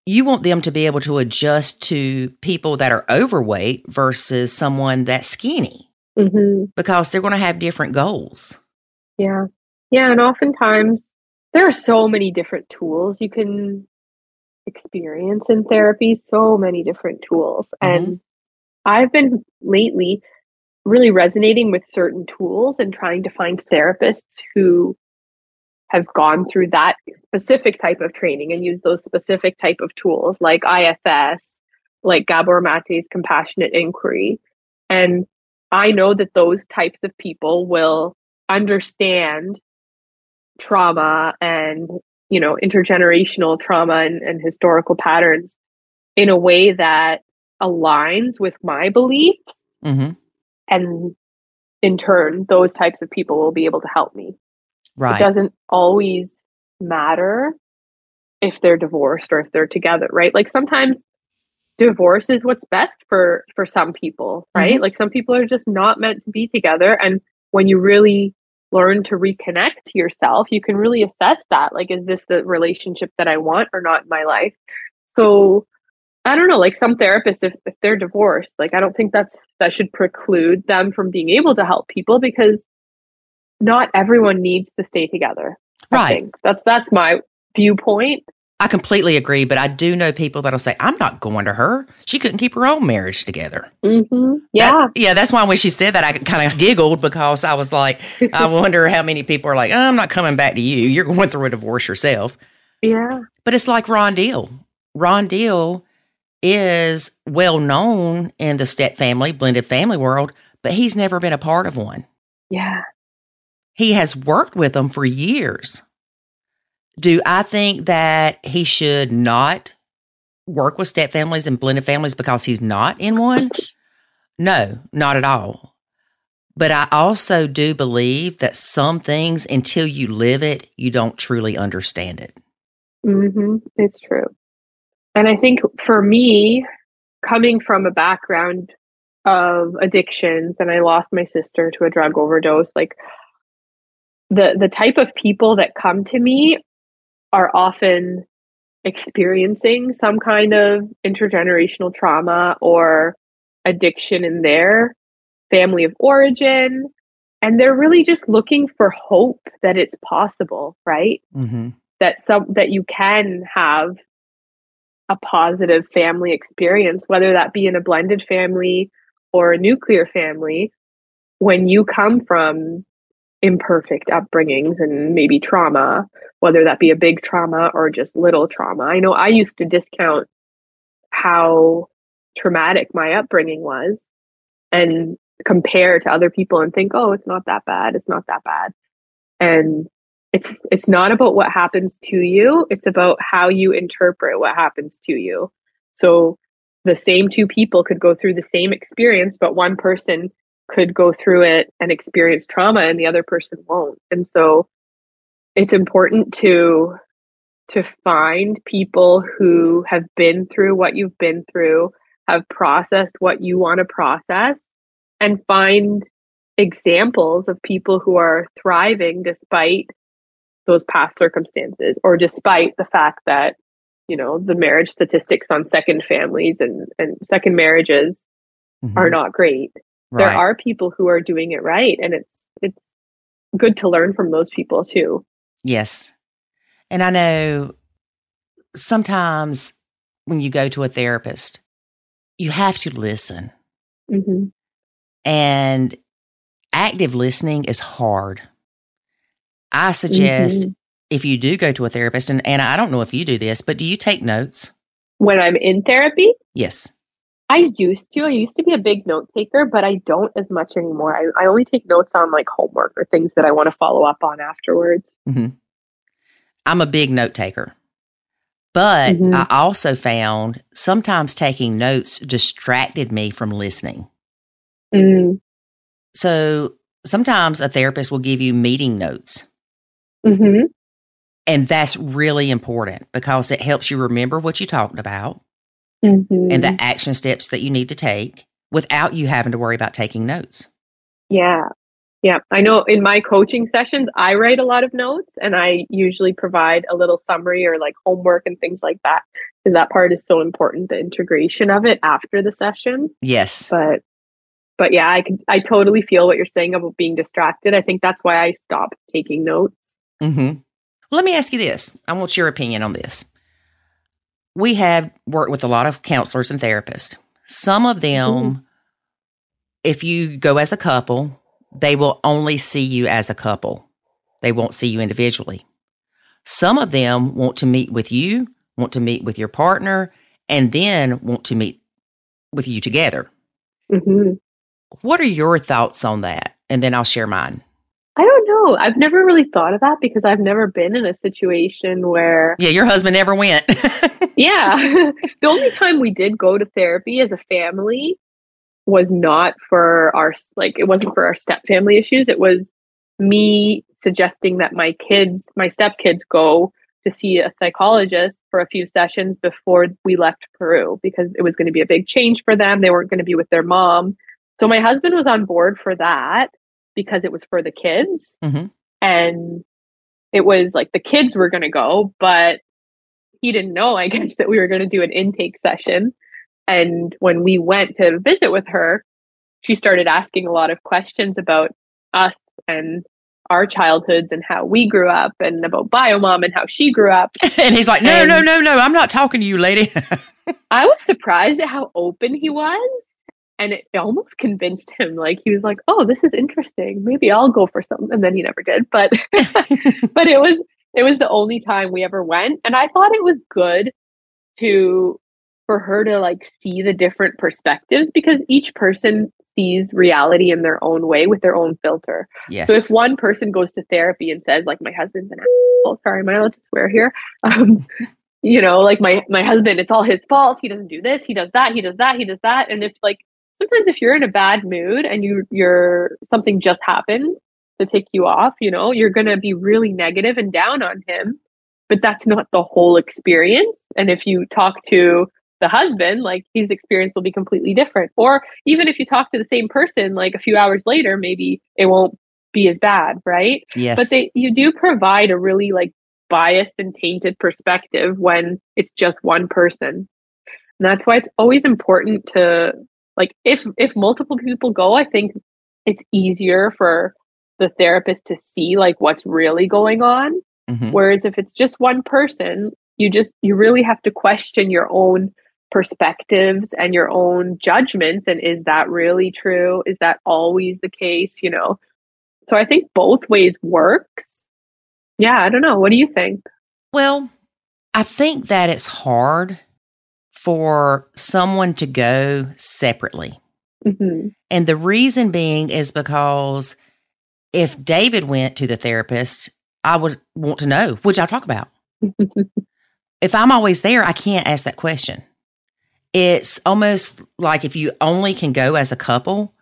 you want them to be able to adjust to people that are overweight versus someone that's skinny mm-hmm. because they're going to have different goals. Yeah. Yeah. And oftentimes there are so many different tools you can experience in therapy, so many different tools. Mm-hmm. And I've been lately really resonating with certain tools and trying to find therapists who have gone through that specific type of training and use those specific type of tools like IFS, like Gabor Maté's compassionate inquiry. And I know that those types of people will understand trauma and, you know, intergenerational trauma and historical patterns in a way that aligns with my beliefs. Mm-hmm. And in turn, those types of people will be able to help me. Right. It doesn't always matter if they're divorced or if they're together, right? Like sometimes divorce is what's best for some people, right? Mm-hmm. Like some people are just not meant to be together. And when you really learn to reconnect to yourself, you can really assess that. Like, is this the relationship that I want or not in my life? So I don't know, like some therapists, if they're divorced, like I don't think that should preclude them from being able to help people because not everyone needs to stay together. Right. That's my viewpoint. I completely agree, but I do know people that'll say, I'm not going to her. She couldn't keep her own marriage together. Mm-hmm. Yeah. That's why when she said that, I kind of giggled because I was like, I wonder how many people are like, oh, I'm not coming back to you. You're going through a divorce yourself. Yeah. But it's like Ron Deal. Ron Deal is well known in the step family, blended family world, but he's never been a part of one. Yeah. He has worked with them for years. Do I think that he should not work with step families and blended families because he's not in one? No, not at all. But I also do believe that some things, until you live it, you don't truly understand it. Mm-hmm. It's true. And I think for me, coming from a background of addictions, and I lost my sister to a drug overdose, like the type of people that come to me are often experiencing some kind of intergenerational trauma or addiction in their family of origin. And they're really just looking for hope that it's possible, right? Mm-hmm. That you can have a positive family experience, whether that be in a blended family or a nuclear family, when you come from imperfect upbringings and maybe trauma, whether that be a big trauma or just little trauma. I know I used to discount how traumatic my upbringing was and compare to other people and think, oh, it's not that bad. It's not that bad. And it's not about what happens to you. It's about how you interpret what happens to you. So the same two people could go through the same experience, but one person could go through it and experience trauma and the other person won't. And so it's important to find people who have been through what you've been through, have processed what you want to process, and find examples of people who are thriving despite those past circumstances, or despite the fact that, you know, the marriage statistics on second families and second marriages mm-hmm. are not great. Right. There are people who are doing it right, and it's good to learn from those people too. Yes. And I know sometimes when you go to a therapist, you have to listen. Mm-hmm. And active listening is hard. I suggest mm-hmm. if you do go to a therapist, and Anna, I don't know if you do this, but do you take notes? When I'm in therapy? Yes. I used to be a big note taker, but I don't as much anymore. I only take notes on like homework or things that I want to follow up on afterwards. Mm-hmm. I'm a big note taker, but mm-hmm. I also found sometimes taking notes distracted me from listening. Mm. So sometimes a therapist will give you meeting notes. Mm-hmm. And that's really important because it helps you remember what you talked about. Mm-hmm. And the action steps that you need to take without you having to worry about taking notes. Yeah. Yeah. I know in my coaching sessions, I write a lot of notes, and I usually provide a little summary or like homework and things like that. And that part is so important, the integration of it after the session. Yes. But yeah, I totally feel what you're saying about being distracted. I think that's why I stopped taking notes. Mm-hmm. Well, let me ask you this. I want your opinion on this. We have worked with a lot of counselors and therapists. Some of them, mm-hmm. if you go as a couple, they will only see you as a couple. They won't see you individually. Some of them want to meet with you, want to meet with your partner, and then want to meet with you together. Mm-hmm. What are your thoughts on that? And then I'll share mine. I don't know. I've never really thought of that because I've never been in a situation where... Yeah, your husband never went. Yeah. The only time we did go to therapy as a family was not for our... Like, it wasn't for our stepfamily issues. It was me suggesting that my stepkids go to see a psychologist for a few sessions before we left Peru because it was going to be a big change for them. They weren't going to be with their mom. So my husband was on board for that, because it was for the kids, mm-hmm. and it was like the kids were going to go, but he didn't know, I guess, that we were going to do an intake session. And when we went to visit with her, she started asking a lot of questions about us and our childhoods and how we grew up, and about Biomom and how she grew up. And he's like, no, I'm not talking to you, lady. I was surprised at how open he was. And it almost convinced him, like, he was like, oh, this is interesting. Maybe I'll go for something. And then he never did. But but it was the only time we ever went. And I thought it was good for her to like see the different perspectives, because each person sees reality in their own way with their own filter. Yes. So if one person goes to therapy and says, like, my husband's an asshole. Sorry, am I allowed to swear here? You know, like my husband, it's all his fault. He doesn't do this. He does that. He does that. He does that. And if like, sometimes if you're in a bad mood and you're something just happened to take you off, you know, you're going to be really negative and down on him, but that's not the whole experience. And if you talk to the husband, like, his experience will be completely different. Or even if you talk to the same person, like, a few hours later, maybe it won't be as bad. Right. Yes. But you do provide a really like biased and tainted perspective when it's just one person. And that's why it's always important to, like, if multiple people go, I think it's easier for the therapist to see like what's really going on. Mm-hmm. Whereas if it's just one person, you really have to question your own perspectives and your own judgments. And is that really true? Is that always the case? You know, so I think both ways works. Yeah, I don't know. What do you think? Well, I think that it's hard for someone to go separately. Mm-hmm. And the reason being is because if David went to the therapist, I would want to know, which I'll talk about. If I'm always there, I can't ask that question. It's almost like if you only can go as a couple,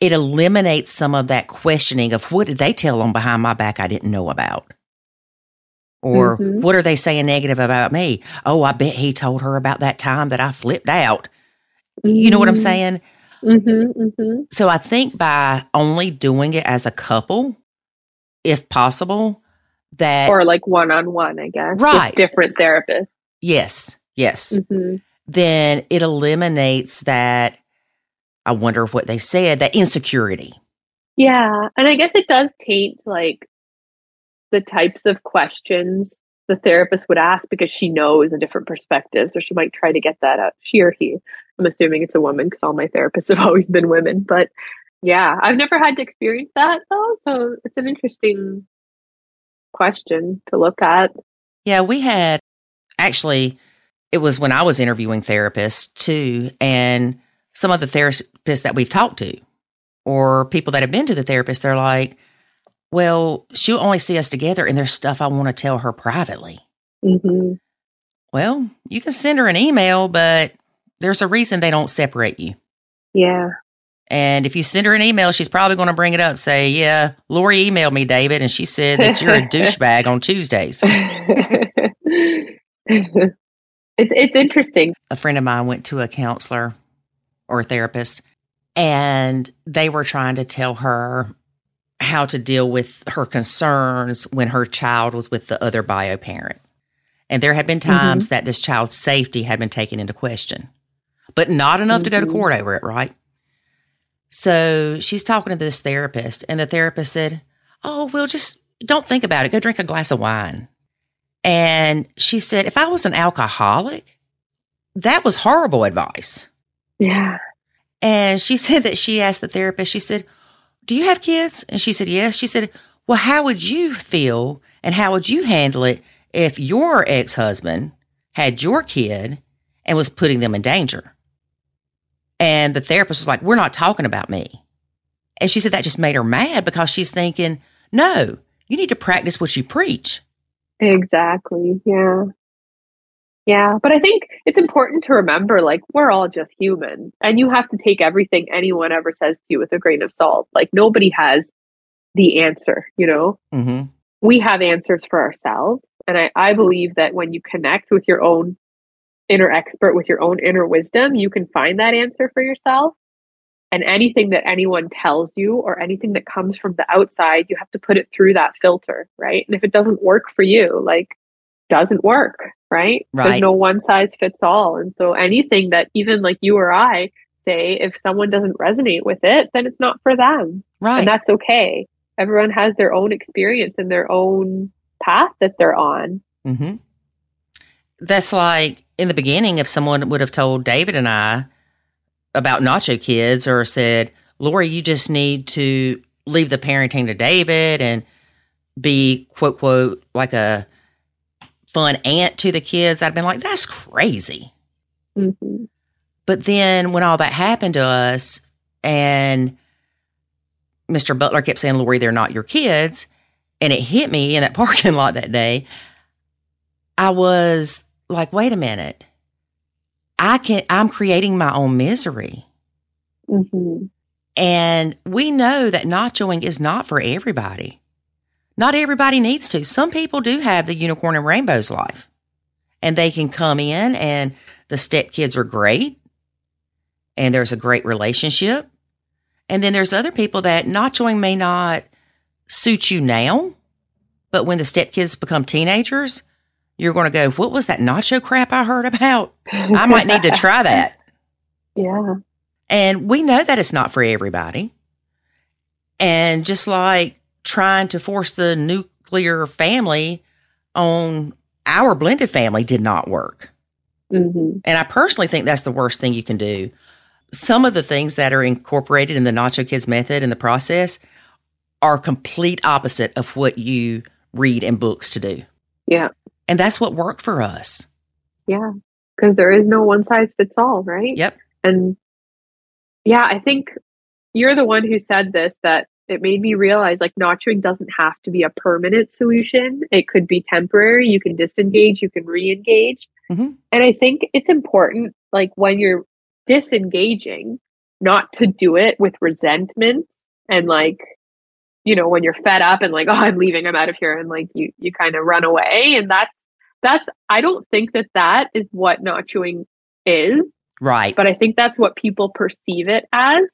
it eliminates some of that questioning of what did they tell on behind my back I didn't know about? Or what are they saying negative about me? Oh, I bet he told her about that time that I flipped out. You know what I'm saying? So I think by only doing it as a couple, if possible, that... Or like one-on-one, I guess. Right. With different therapists. Yes, yes. Then it eliminates that, I wonder what they said, that insecurity. Yeah. And I guess it does taint like the types of questions the therapist would ask because she knows a different perspective. So she might try to get that out. She or he. I'm assuming it's a woman because all my therapists have always been women. But yeah, I've never had to experience that though. So it's an interesting question to look at. Yeah, we had actually, it was when I was interviewing therapists too. And some of the therapists that we've talked to or people that have been to the therapist, they're like, well, she'll only see us together and there's stuff I want to tell her privately. Well, you can send her an email, but there's a reason they don't separate you. Yeah. And if you send her an email, she's probably going to bring it up, say, yeah, Lori emailed me, David, and she said that you're a douchebag on Tuesdays. It's interesting. A friend of mine went to a counselor or a therapist, and they were trying to tell her how to deal with her concerns when her child was with the other bio parent. And there had been times that this child's safety had been taken into question, but not enough to go to court over it, right? So she's talking to this therapist, and the therapist said, oh, well, just don't think about it. Go drink a glass of wine. And she said, if I was an alcoholic, that was horrible advice. Yeah. And she said that she asked the therapist, she said, do you have kids? And she said, yes. She said, well, how would you feel and how would you handle it if your ex-husband had your kid and was putting them in danger? And the therapist was like, we're not talking about me. And she said that just made her mad because she's thinking, no, you need to practice what you preach. Exactly. Yeah. Yeah, but I think it's important to remember, like, we're all just human, and you have to take everything anyone ever says to you with a grain of salt. Like, nobody has the answer, you know? We have answers for ourselves, and I believe that when you connect with your own inner expert, with your own inner wisdom, you can find that answer for yourself. And anything that anyone tells you or anything that comes from the outside, you have to put it through that filter, right? And if it doesn't work for you, like, doesn't work, right? There's no one size fits all. And so anything that even like you or I say, if someone doesn't resonate with it, then it's not for them. Right. And that's okay. Everyone has their own experience and their own path that they're on. That's like in the beginning, if someone would have told David and I about Nacho Kids or said, Lori, you just need to leave the parenting to David and be quote, quote, like a fun aunt to the kids, I'd been like, that's crazy. But then when all that happened to us and Mr. Butler kept saying, Lori, they're not your kids, and it hit me in that parking lot that day, I was like, wait a minute. I'm creating my own misery. And we know that nachoing is not for everybody. Not everybody needs to. Some people do have the unicorn and rainbows life, and they can come in and the stepkids are great and there's a great relationship. And then there's other people that nachoing may not suit you now, but when the stepkids become teenagers, you're going to go, what was that nacho crap I heard about? I might need to try that. Yeah. And we know that it's not for everybody. And just like trying to force the nuclear family on our blended family did not work. Mm-hmm. And I personally think that's the worst thing you can do. Some of the things that are incorporated in the Nacho Kids method and the process are complete opposite of what you read in books to do. Yeah. And that's what worked for us. Yeah. Because there is no one size fits all, right? Yep. And yeah, I think you're the one who said this, that it made me realize like nachoing doesn't have to be a permanent solution. It could be temporary. You can disengage, you can re-engage. Mm-hmm. And I think it's important, like when you're disengaging, not to do it with resentment and like, you know, when you're fed up and like, oh, I'm leaving, I'm out of here. And like, you kind of run away. And that's, I don't think that is what nachoing is. Right. But I think that's what people perceive it as,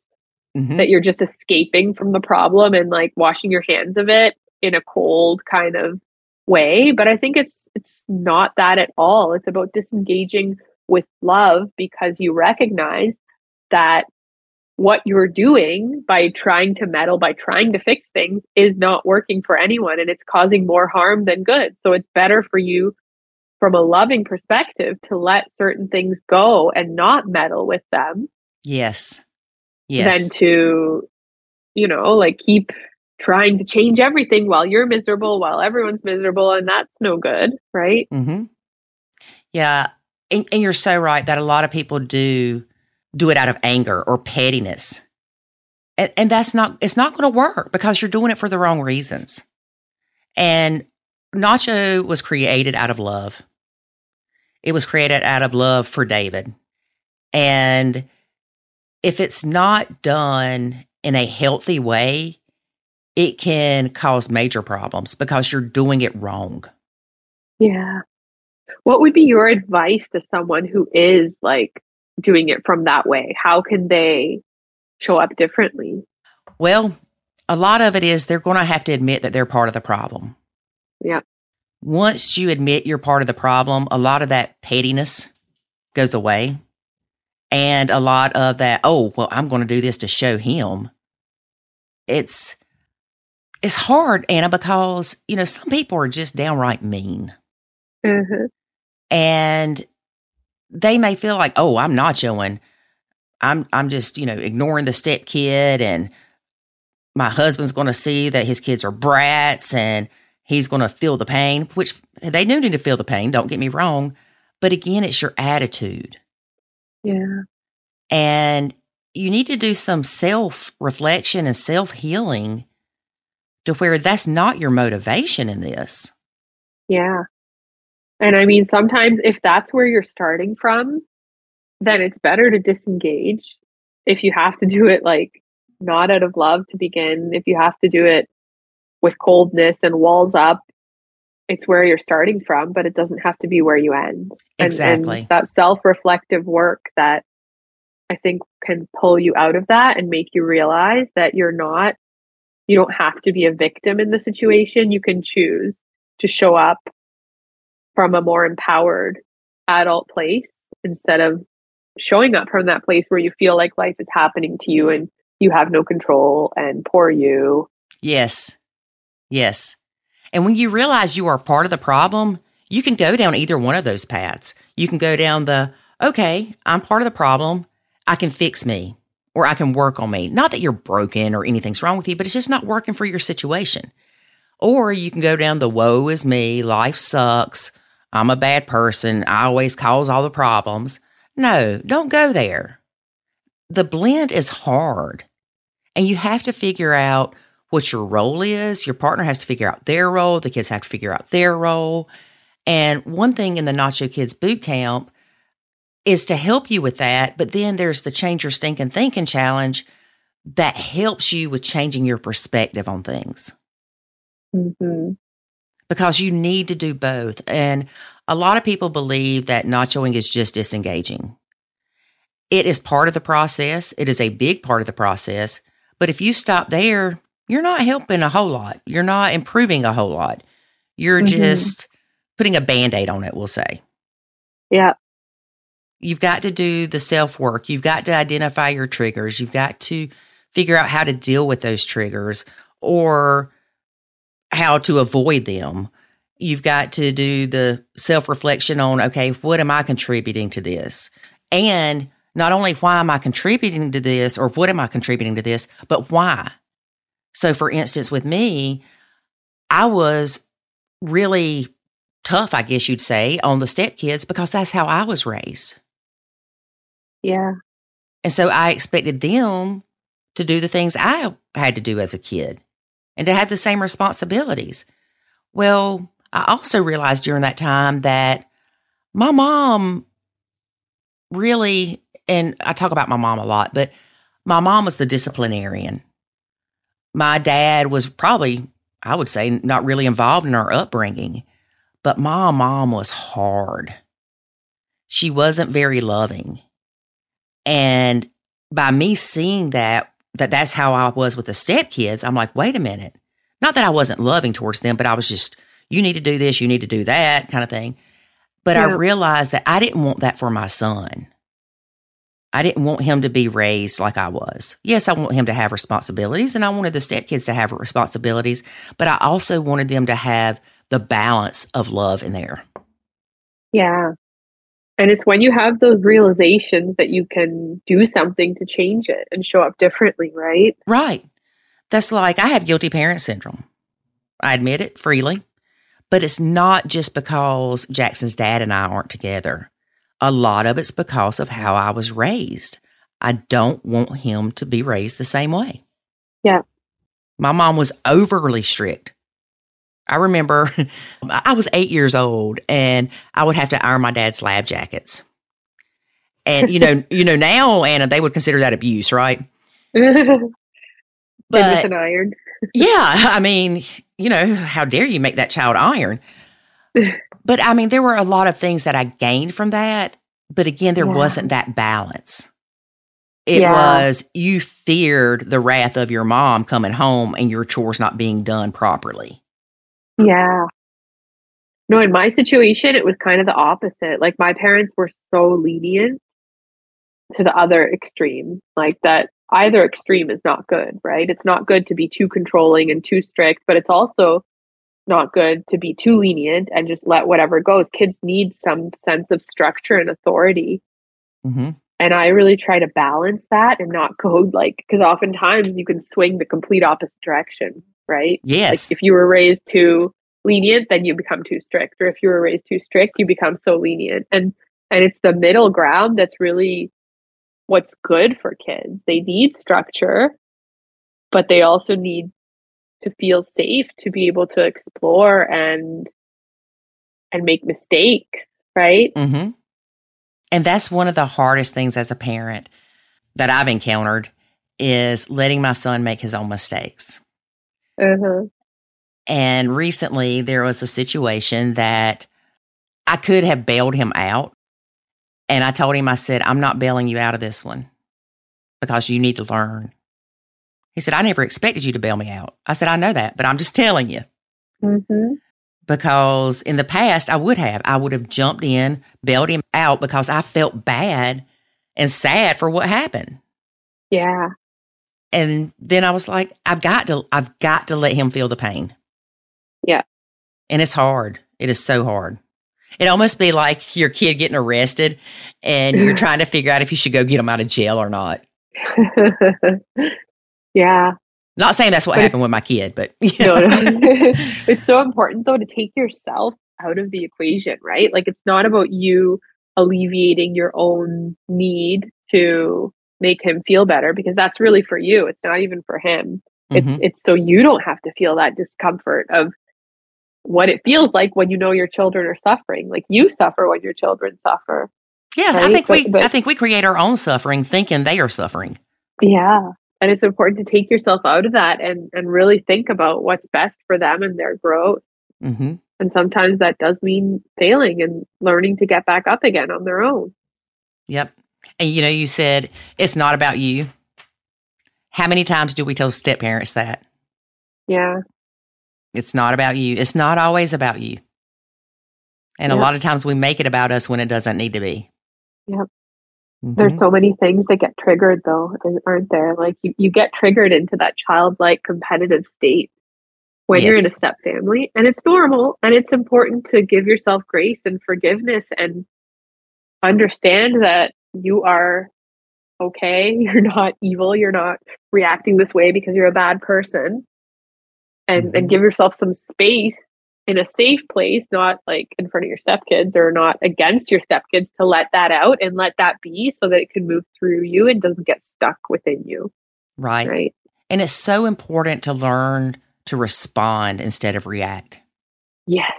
mm-hmm. that you're just escaping from the problem and like washing your hands of it in a cold kind of way. But I think it's not that at all. It's about disengaging with love, because you recognize that what you're doing by trying to meddle, by trying to fix things, is not working for anyone, and it's causing more harm than good. So it's better for you from a loving perspective to let certain things go and not meddle with them. Yes. Yes. Than to, you know, like keep trying to change everything while you're miserable, while everyone's miserable, and that's no good, right? Mm-hmm. Yeah. And you're so right that a lot of people do it out of anger or pettiness. And it's not going to work, because you're doing it for the wrong reasons. And Nacho was created out of love. It was created out of love for David. And if it's not done in a healthy way, it can cause major problems because you're doing it wrong. Yeah. What would be your advice to someone who is like doing it from that way? How can they show up differently? Well, a lot of it is they're going to have to admit that they're part of the problem. Yeah. Once you admit you're part of the problem, a lot of that pettiness goes away. And a lot of that, oh, well, I'm going to do this to show him. It's hard, Anna, because, you know, some people are just downright mean. Mm-hmm. And they may feel like, oh, I'm not showing. I'm just, you know, ignoring the step kid, and my husband's going to see that his kids are brats and he's going to feel the pain, which they do need to feel the pain. Don't get me wrong. But again, it's your attitude. Yeah. And you need to do some self-reflection and self-healing to where that's not your motivation in this. Yeah. And I mean, sometimes if that's where you're starting from, then it's better to disengage. If you have to do it like not out of love to begin, if you have to do it with coldness and walls up, it's where you're starting from, but it doesn't have to be where you end. Exactly. And that self-reflective work that I think can pull you out of that and make you realize that you don't have to be a victim in the situation. You can choose to show up from a more empowered adult place, instead of showing up from that place where you feel like life is happening to you and you have no control, and poor you. Yes. Yes. And when you realize you are part of the problem, you can go down either one of those paths. You can go down the, okay, I'm part of the problem. I can fix me, or I can work on me. Not that you're broken or anything's wrong with you, but it's just not working for your situation. Or you can go down the woe is me, life sucks, I'm a bad person, I always cause all the problems. No, don't go there. The blend is hard, and you have to figure out what your role is. Your partner has to figure out their role. The kids have to figure out their role. And one thing in the Nacho Kids boot camp is to help you with that, but then there's the Change Your Stinking Thinking Challenge that helps you with changing your perspective on things. Mm-hmm. Because you need to do both. And a lot of people believe that nachoing is just disengaging. It is part of the process. It is a big part of the process. But if you stop there, you're not helping a whole lot. You're not improving a whole lot. You're mm-hmm. just putting a Band-Aid on it, we'll say. Yeah. You've got to do the self-work. You've got to identify your triggers. You've got to figure out how to deal with those triggers, or how to avoid them. You've got to do the self-reflection on, okay, what am I contributing to this? And not only why am I contributing to this or what am I contributing to this, but why? So for instance, with me, I was really tough, I guess you'd say, on the stepkids because that's how I was raised. Yeah. And so I expected them to do the things I had to do as a kid and to have the same responsibilities. Well, I also realized during that time that my mom really, and I talk about my mom a lot, but my mom was the disciplinarian. My dad was probably, I would say, not really involved in our upbringing, but my mom was hard. She wasn't very loving. And by me seeing that that's how I was with the stepkids, I'm like, wait a minute. Not that I wasn't loving towards them, but I was just, you need to do this, you need to do that kind of thing. But yeah. I realized that I didn't want that for my son. I didn't want him to be raised like I was. Yes, I want him to have responsibilities, and I wanted the stepkids to have responsibilities, but I also wanted them to have the balance of love in there. Yeah. And it's when you have those realizations that you can do something to change it and show up differently, right? Right. That's like, I have guilty parent syndrome. I admit it freely, but it's not just because Jackson's dad and I aren't together. A lot of it's because of how I was raised. I don't want him to be raised the same way. Yeah. My mom was overly strict. I remember I was 8 years old and I would have to iron my dad's lab jackets. And, you know, now, Anna, they would consider that abuse, right? But, an iron. Yeah. I mean, you know, how dare you make that child iron? But I mean, there were a lot of things that I gained from that. But again, there wasn't that balance. It was you feared the wrath of your mom coming home and your chores not being done properly. Yeah. No, in my situation, it was kind of the opposite. Like my parents were so lenient to the other extreme, like that. Either extreme is not good, right? It's not good to be too controlling and too strict, but it's also not good to be too lenient and just let whatever goes. Kids need some sense of structure and authority. Mm-hmm. And I really try to balance that and not go like, because oftentimes you can swing the complete opposite direction, right? Yes. Like if you were raised too lenient, then you become too strict. Or if you were raised too strict, you become so lenient. And it's the middle ground that's really what's good for kids. They need structure, but they also need to feel safe to be able to explore and make mistakes, right? Mm-hmm. And that's one of the hardest things as a parent that I've encountered is letting my son make his own mistakes. Uh-huh. And recently there was a situation that I could have bailed him out. And I told him, I said, I'm not bailing you out of this one because you need to learn. He said, I never expected you to bail me out. I said, I know that, but I'm just telling you. Mm-hmm. Because in the past, I would have jumped in, bailed him out because I felt bad and sad for what happened. Yeah. And then I was like, I've got to let him feel the pain. Yeah. And it's hard. It is so hard. It'd almost be like your kid getting arrested and you're trying to figure out if you should go get them out of jail or not. Yeah. Not saying that's what happened with my kid, but you know. No. It's so important though to take yourself out of the equation, right? Like it's not about you alleviating your own need to make him feel better because that's really for you. It's not even for him. Mm-hmm. It's so you don't have to feel that discomfort of what it feels like when you know your children are suffering, like you suffer when your children suffer. Yes, right? I think we create our own suffering thinking they are suffering. Yeah. And it's important to take yourself out of that and really think about what's best for them and their growth. Mm-hmm. And sometimes that does mean failing and learning to get back up again on their own. Yep. And you know, you said it's not about you. How many times do we tell step parents that? Yeah. It's not about you. It's not always about you. And a lot of times we make it about us when it doesn't need to be. Yep. Mm-hmm. There's so many things that get triggered though, aren't there? Like you get triggered into that childlike competitive state. when you're in a step family, and it's normal, and it's important to give yourself grace and forgiveness and understand that you are okay. You're not evil. You're not reacting this way because you're a bad person, and give yourself some space in a safe place, not like in front of your stepkids or not against your stepkids, to let that out and let that be so that it can move through you and doesn't get stuck within you. Right. And it's so important to learn to respond instead of react. Yes.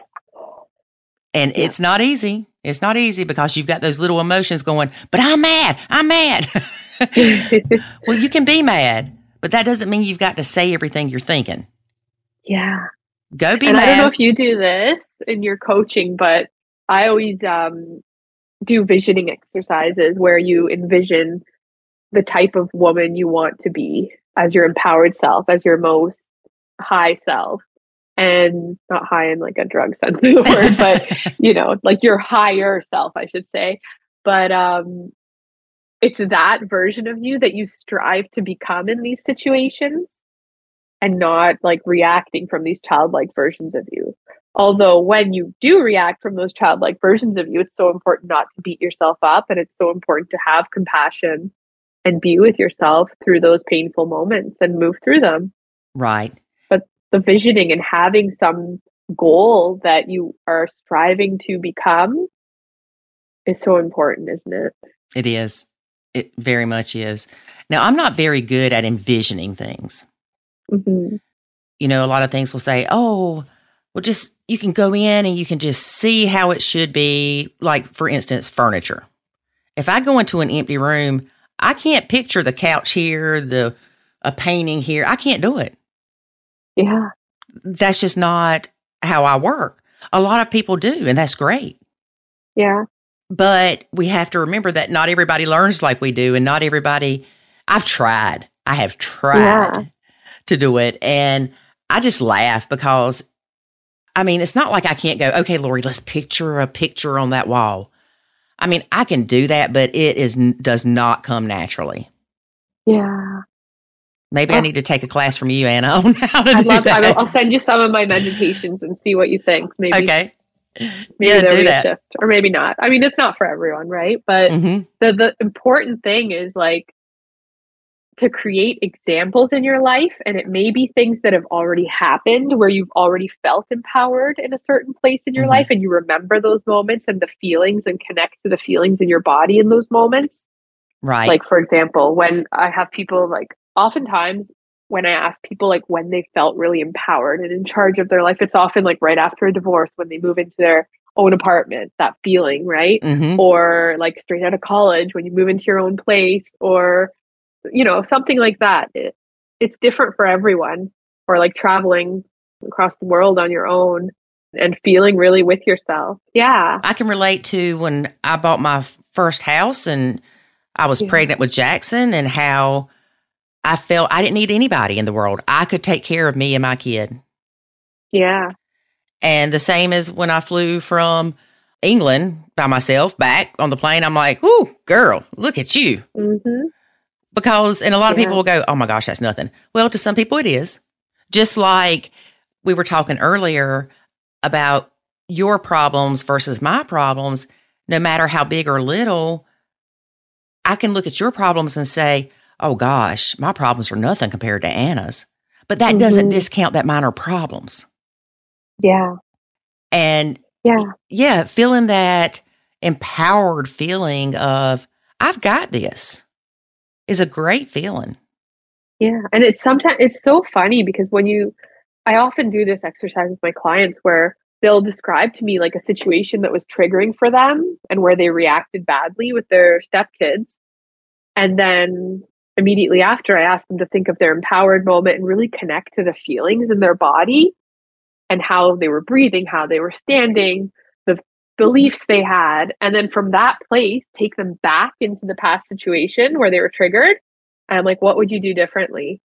And it's not easy. It's not easy because you've got those little emotions going, but I'm mad. Well, you can be mad, but that doesn't mean you've got to say everything you're thinking. Yeah. Go be mad. I don't know if you do this in your coaching, but I always do visioning exercises where you envision the type of woman you want to be as your empowered self, as your most high self. And not high in like a drug sense of the word, but you know, like your higher self, I should say. But it's that version of you that you strive to become in these situations, and not like reacting from these childlike versions of you. Although when you do react from those childlike versions of you, it's so important not to beat yourself up, and it's so important to have compassion and be with yourself through those painful moments and move through them. Right. The visioning and having some goal that you are striving to become is so important, isn't it? It is. It very much is. Now, I'm not very good at envisioning things. Mm-hmm. You know, a lot of things will say, oh, well, just you can go in and you can just see how it should be. Like, for instance, furniture. If I go into an empty room, I can't picture the couch here, a painting here. I can't do it. Yeah. That's just not how I work. A lot of people do, and that's great. Yeah. But we have to remember that not everybody learns like we do, and not everybody, I have tried to do it. And I just laugh because, I mean, it's not like I can't go, okay, Lori, let's picture a picture on that wall. I mean, I can do that, but it does not come naturally. Yeah. Maybe I need to take a class from you, Anna, on how to do that. I'll send you some of my meditations and see what you think. Maybe, okay. Maybe do that. Shift, or maybe not. I mean, it's not for everyone, right? But the important thing is like to create examples in your life. And it may be things that have already happened where you've already felt empowered in a certain place in your life. And you remember those moments and the feelings and connect to the feelings in your body in those moments. Right. Like, for example, when I have people like, oftentimes when I ask people like when they felt really empowered and in charge of their life, it's often like right after a divorce when they move into their own apartment, that feeling, right? Or like straight out of college when you move into your own place, or, you know, something like that. It's different for everyone. Or like traveling across the world on your own and feeling really with yourself. Yeah. I can relate to when I bought my first house and I was pregnant with Jackson, and how I felt I didn't need anybody in the world. I could take care of me and my kid. Yeah. And the same as when I flew from England by myself back on the plane, I'm like, ooh, girl, look at you. Because, and a lot of people will go, oh my gosh, that's nothing. Well, to some people it is. Just like we were talking earlier about your problems versus my problems, no matter how big or little, I can look at your problems and say, oh gosh, my problems are nothing compared to Anna's. But that doesn't discount that mine are problems. Yeah. And feeling that empowered feeling of, I've got this, is a great feeling. Yeah. And it's so funny because I often do this exercise with my clients where they'll describe to me like a situation that was triggering for them and where they reacted badly with their stepkids. And then immediately after, I asked them to think of their empowered moment and really connect to the feelings in their body and how they were breathing, how they were standing, the beliefs they had. And then from that place, take them back into the past situation where they were triggered. And I'm like, what would you do differently?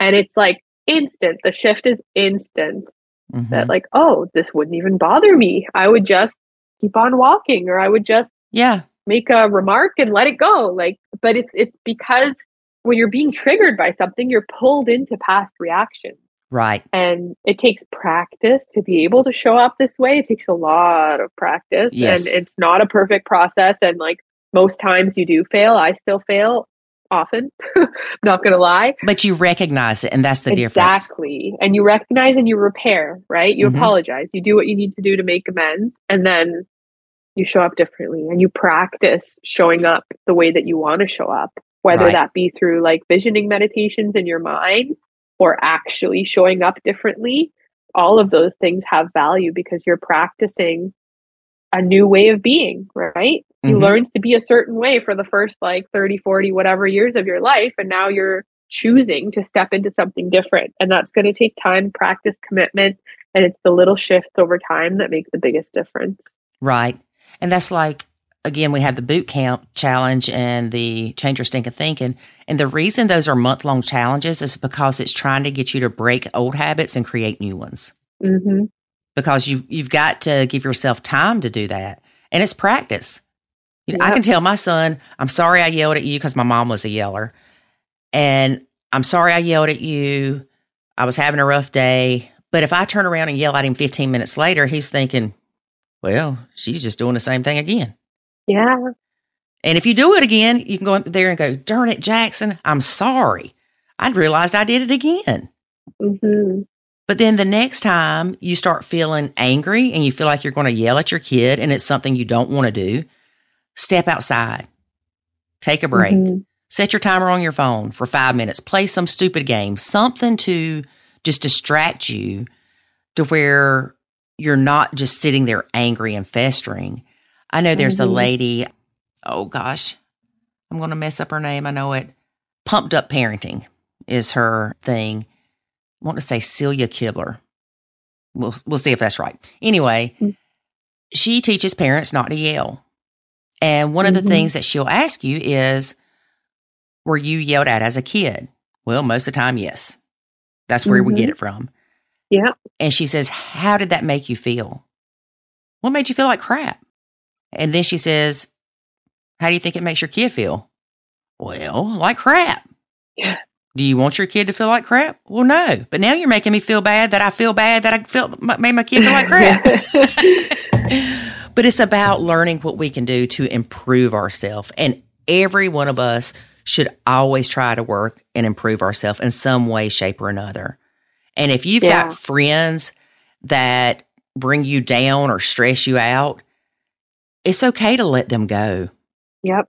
And it's like instant. The shift is instant. That like, oh, this wouldn't even bother me. I would just keep on walking, or I would just make a remark and let it go. Like, but it's because when you're being triggered by something, you're pulled into past reactions. Right. And it takes practice to be able to show up this way. It takes a lot of practice. Yes. And it's not a perfect process. And like most times you do fail. I still fail often. I'm not going to lie. But you recognize it. And that's the difference. Exactly. And you recognize and you repair, right? You apologize. You do what you need to do to make amends. And then you show up differently and you practice showing up the way that you want to show up, whether that be through like visioning meditations in your mind or actually showing up differently. All of those things have value because you're practicing a new way of being, right? You learn to be a certain way for the first like 30, 40, whatever years of your life. And now you're choosing to step into something different. And that's going to take time, practice, commitment. And it's the little shifts over time that make the biggest difference. Right. And that's like, again, we have the boot camp challenge and the change your stinking thinking. And the reason those are month-long challenges is because it's trying to get you to break old habits and create new ones. Mm-hmm. Because you've got to give yourself time to do that. And it's practice. You know, I can tell my son, I'm sorry I yelled at you because my mom was a yeller. And I'm sorry I yelled at you. I was having a rough day. But if I turn around and yell at him 15 minutes later, he's thinking, well, she's just doing the same thing again. Yeah. And if you do it again, you can go there and go, darn it, Jackson, I'm sorry. I realized I did it again. Mm-hmm. But then the next time you start feeling angry and you feel like you're going to yell at your kid and it's something you don't want to do, step outside, take a break, set your timer on your phone for 5 minutes, play some stupid game, something to just distract you to where you're not just sitting there angry and festering. I know there's a lady, oh gosh, I'm going to mess up her name. I know it. Pumped Up Parenting is her thing. I want to say Celia Kibler. We'll see if that's right. Anyway, she teaches parents not to yell. And one of the things that she'll ask you is, were you yelled at as a kid? Well, most of the time, yes. That's where we get it from. Yeah. And she says, how did that make you feel? What made you feel like crap? And then she says, how do you think it makes your kid feel? Well, like crap. Yeah. Do you want your kid to feel like crap? Well, no. But now you're making me feel bad that I feel bad that I made my kid feel like crap. But it's about learning what we can do to improve ourselves. And every one of us should always try to work and improve ourselves in some way, shape, or another. And if you've got friends that bring you down or stress you out, it's okay to let them go. Yep.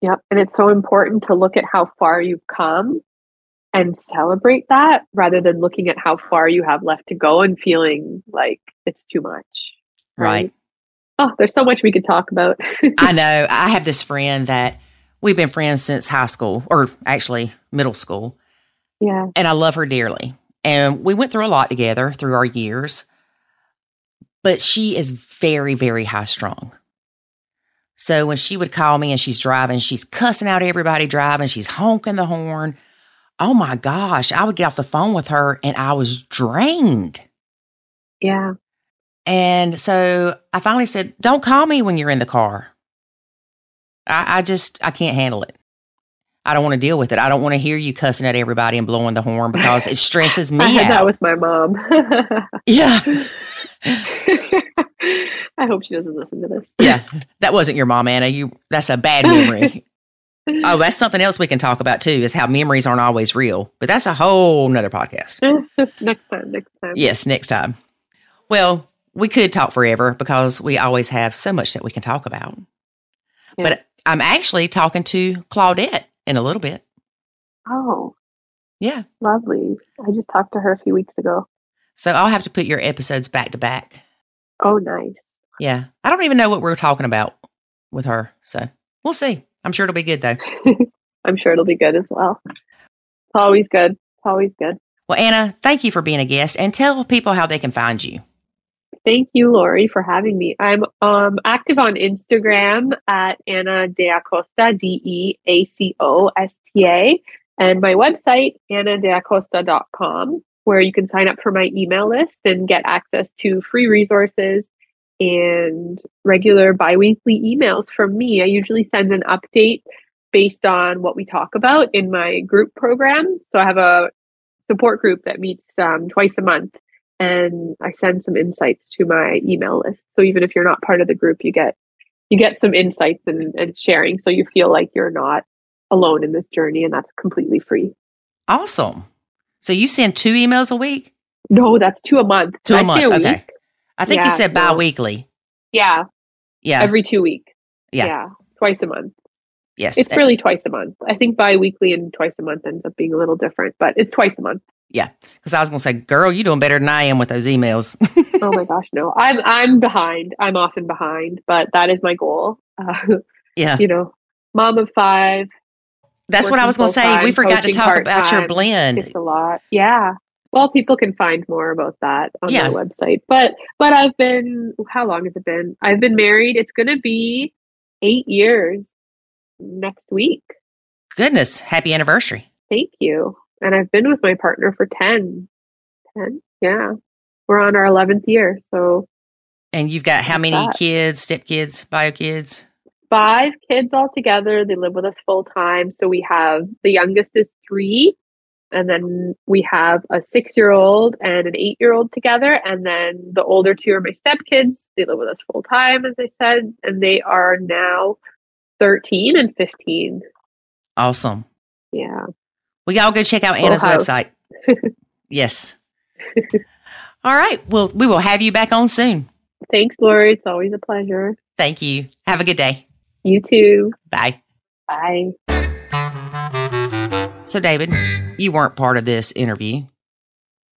Yep. And it's so important to look at how far you've come and celebrate that rather than looking at how far you have left to go and feeling like it's too much. Right. Oh, there's so much we could talk about. I know. I have this friend that we've been friends since high school, or actually middle school. Yeah. And I love her dearly. And we went through a lot together through our years. But she is very, very high strung. So when she would call me and she's driving, she's cussing out everybody driving, she's honking the horn. Oh my gosh, I would get off the phone with her and I was drained. Yeah. And so I finally said, don't call me when you're in the car. I can't handle it. I don't want to deal with it. I don't want to hear you cussing at everybody and blowing the horn because it stresses me out. I had that with my mom. Yeah. I hope she doesn't listen to this. Yeah. That wasn't your mom, Anna. That's a bad memory. Oh, that's something else we can talk about too, is how memories aren't always real. But that's a whole nother podcast. Next time. Yes, next time. Well, we could talk forever because we always have so much that we can talk about. Yeah. But I'm actually talking to Claudette in a little bit. Oh. Yeah. Lovely. I just talked to her a few weeks ago. So I'll have to put your episodes back to back. Oh, nice. Yeah. I don't even know what we're talking about with her. So we'll see. I'm sure it'll be good, though. I'm sure it'll be good as well. It's always good. It's always good. Well, Anna, thank you for being a guest, and tell people how they can find you. Thank you, Lori, for having me. I'm active on Instagram at Anna DeAcosta, DeAcosta, and my website, annadeacosta.com, where you can sign up for my email list and get access to free resources and regular biweekly emails from me. I usually send an update based on what we talk about in my group program. So I have a support group that meets twice a month, and I send some insights to my email list. So even if you're not part of the group, you get some insights and sharing, so you feel like you're not alone in this journey, and that's completely free. Awesome. So you send 2 emails a week? No, that's 2 a month. 2 a month. Okay. I think you said bi-weekly. Yeah. Yeah. Every 2 weeks. Yeah. Yeah. Twice a month. Yes. It's really twice a month. I think bi-weekly and twice a month ends up being a little different, but it's twice a month. Yeah. Because I was going to say, girl, you're doing better than I am with those emails. Oh my gosh, no. I'm behind. I'm often behind, but that is my goal. Yeah. You know, mom of 5. That's what I was going to say. We forgot to talk about your blend. It's a lot. Yeah. Well, people can find more about that on my website. But I've been, how long has it been? I've been married. It's going to be 8 years next week. Goodness. Happy anniversary. Thank you. And I've been with my partner for 10. Yeah. We're on our 11th year. So. And you've got how many kids, stepkids, bio kids? 5 kids altogether. They live with us full time. So we have, the youngest is 3. And then we have a 6-year-old and an 8-year-old together. And then the older 2 are my stepkids. They live with us full time, as I said. And they are now 13 and 15. Awesome. Yeah. We all go check out Anna's website. Yes. All right. Well, we will have you back on soon. Thanks, Laura. It's always a pleasure. Thank you. Have a good day. You too. Bye. Bye. So, David, you weren't part of this interview.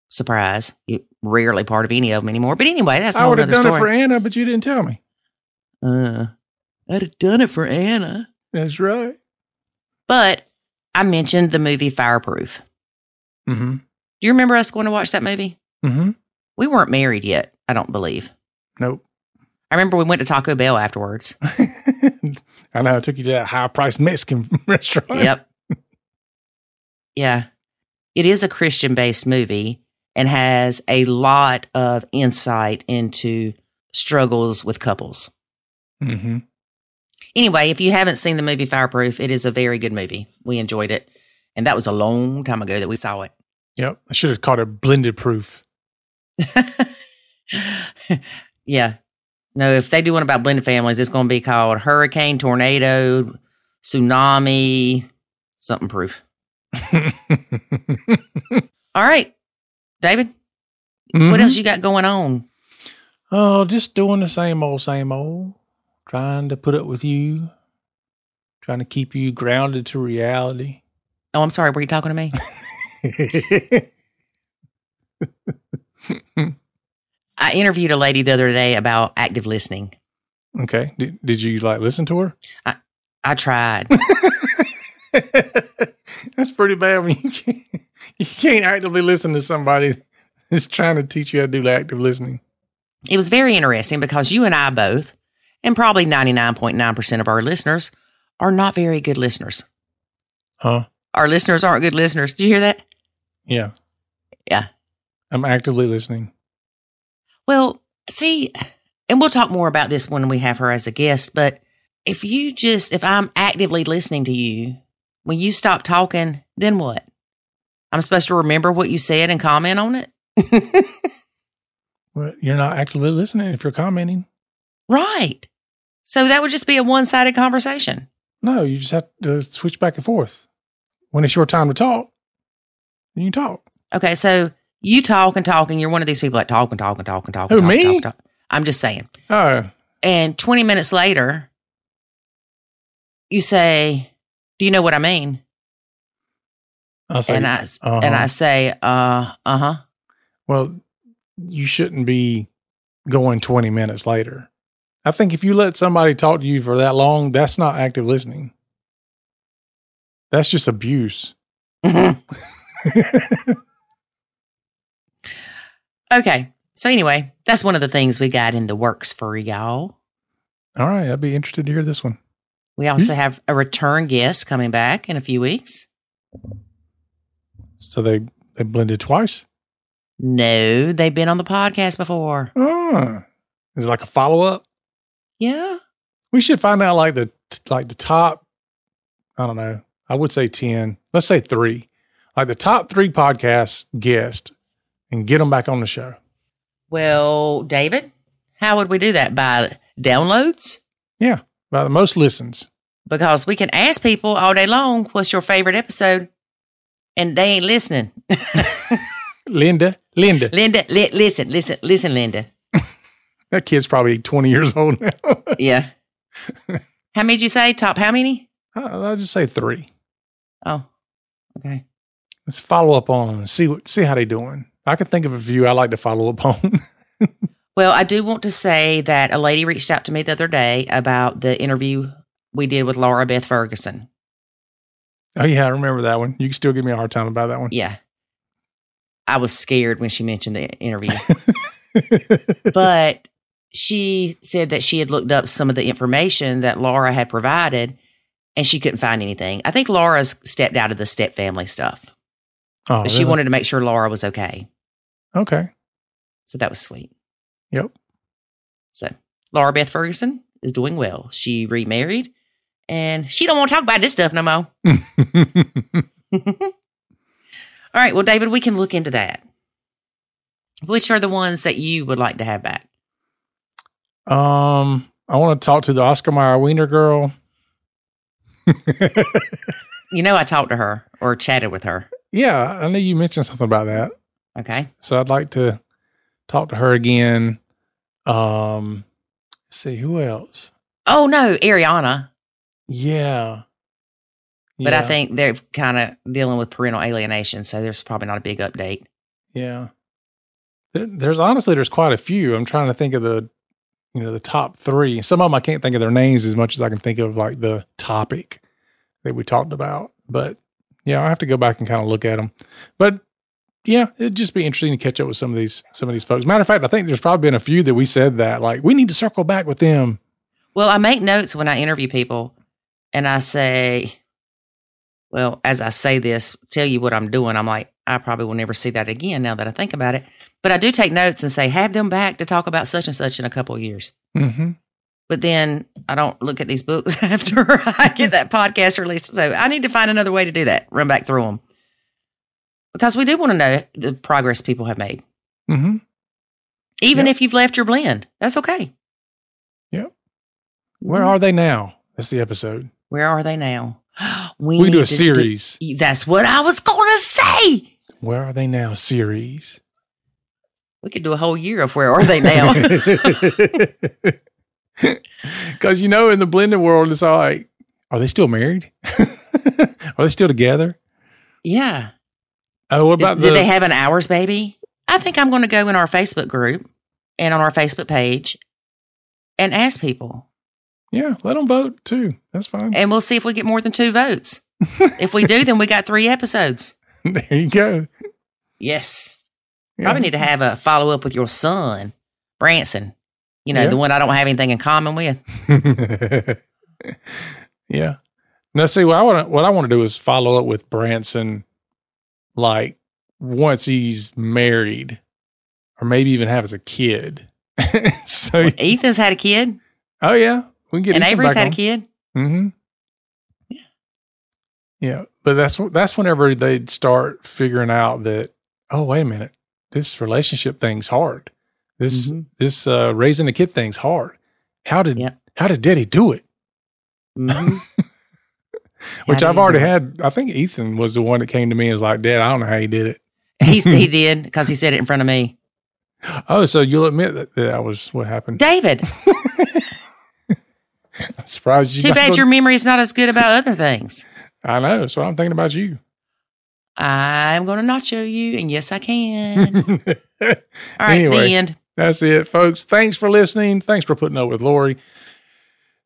Surprise. You're rarely part of any of them anymore. But anyway, that's a whole other story. I would have done it for Anna, but you didn't tell me. I'd have done it for Anna. That's right. But I mentioned the movie Fireproof. Mm-hmm. Do you remember us going to watch that movie? Mm-hmm. We weren't married yet, I don't believe. Nope. I remember we went to Taco Bell afterwards. I know. I took you to that high-priced Mexican restaurant. Yep. Yeah. It is a Christian-based movie and has a lot of insight into struggles with couples. Mm-hmm. Anyway, if you haven't seen the movie Fireproof, it is a very good movie. We enjoyed it. And that was a long time ago that we saw it. Yep. I should have called it Blended Proof. Yeah. No, if they do one about blended families, it's going to be called Hurricane, Tornado, Tsunami, something proof. All right, David, what else you got going on? Oh, just doing the same old, trying to put up with you, trying to keep you grounded to reality. Oh, I'm sorry. Were you talking to me? I interviewed a lady the other day about active listening. Okay. Did you listen to her? I tried. That's pretty bad when you can't actively listen to somebody that's trying to teach you how to do active listening. It was very interesting because you and I both, and probably 99.9% of our listeners, are not very good listeners. Huh? Our listeners aren't good listeners. Did you hear that? Yeah. Yeah. I'm actively listening. Well, see, and we'll talk more about this when we have her as a guest, but if I'm actively listening to you, when you stop talking, then what? I'm supposed to remember what you said and comment on it? Well, you're not actively listening if you're commenting. Right. So that would just be a one-sided conversation. No, you just have to switch back and forth. When it's your time to talk, then you talk. Okay, so you talk and you're one of these people that talk. Who, me? Talk. I'm just saying. Oh. And 20 minutes later, you say, "Do you know what I mean?" I say, uh-huh. Well, you shouldn't be going 20 minutes later. I think if you let somebody talk to you for that long, that's not active listening. That's just abuse. Mm-hmm. Okay. So anyway, that's one of the things we got in the works for y'all. All right. I'd be interested to hear this one. We also have a return guest coming back in a few weeks. So they blended twice? No, they've been on the podcast before. Oh. Is it like a follow-up? Yeah. We should find out like the top, I don't know, I would say 10. Let's say 3 like the top three podcast guests and get them back on the show? Well, David, how would we do that? By downloads? Yeah, by the most listens. Because we can ask people all day long, what's your favorite episode? And they ain't listening. Listen, Linda. That kid's probably 20 years old now. Yeah. How many did you say? Top how many? I'll just say three. Oh, okay. Let's follow up on them and see how they're doing. I can think of a few I like to follow up on. Well, I do want to say that a lady reached out to me the other day about the interview we did with Laura Beth Ferguson. Oh, yeah, I remember that one. You can still give me a hard time about that one. Yeah. I was scared when she mentioned the interview. But she said that she had looked up some of the information that Laura had provided, and she couldn't find anything. I think Laura's stepped out of the step family stuff. Oh, but she wanted to make sure Laura was okay. Okay. So that was sweet. Yep. So Laura Beth Ferguson is doing well. She remarried, and she don't want to talk about this stuff no more. All right. Well, David, we can look into that. Which are the ones that you would like to have back? I want to talk to the Oscar Mayer Wiener girl. You know, I talked to her or chatted with her. Yeah, I know you mentioned something about that. Okay. So I'd like to talk to her again. Let's see, who else? Oh, no, Ariana. Yeah. But I think they're kind of dealing with parental alienation, so there's probably not a big update. Yeah. There's quite a few. I'm trying to think of the top three. Some of them I can't think of their names as much as I can think of like the topic that we talked about. But yeah, I have to go back and kind of look at them. But yeah, it'd just be interesting to catch up with some of these folks. Matter of fact, I think there's probably been a few that we said that like we need to circle back with them. Well, I make notes when I interview people, and I say, well, as I say this, tell you what I'm doing. I'm like, I probably will never see that again now that I think about it. But I do take notes and say, have them back to talk about such and such in a couple of years. Mm-hmm. But then I don't look at these books after I get that podcast released. So I need to find another way to do that, run back through them. Because we do want to know the progress people have made. Mm-hmm. Even if you've left your blend, that's okay. Yep. Where are they now? That's the episode. Where are they now? We do a series. That's what I was going to say. Where are they now series? We could do a whole year of where are they now? Because, in the blended world, it's all like, are they still married? Are they still together? Yeah. Oh, what about did they have an hours baby? I think I'm going to go in our Facebook group and on our Facebook page and ask people. Yeah, let them vote too. That's fine. And we'll see if we get more than 2 votes. If we do, then we got 3 episodes. There you go. Yes. Yeah. Probably need to have a follow-up with your son, Branson. The one I don't have anything in common with. Yeah. Now, see, what I want to do is follow up with Branson, like, once he's married or maybe even has a kid. So well, Ethan's had a kid. Oh, yeah. We can get and Ethan Avery's back had on. A kid. Mm-hmm. Yeah. Yeah. But that's whenever they'd start figuring out that, oh, wait a minute. This relationship thing's hard. This raising a kid thing's hard. How did Daddy do it? Mm-hmm. Which I've already had. I think Ethan was the one that came to me and was like, Dad, I don't know how he did it. He did because he said it in front of me. Oh, so you'll admit that was what happened, David. I'm surprised you. Too bad your memory is not as good about other things. I know. So I'm thinking about you. I'm going to nacho you, and yes, I can. All right, anyway, the end. That's it, folks. Thanks for listening. Thanks for putting up with Lori.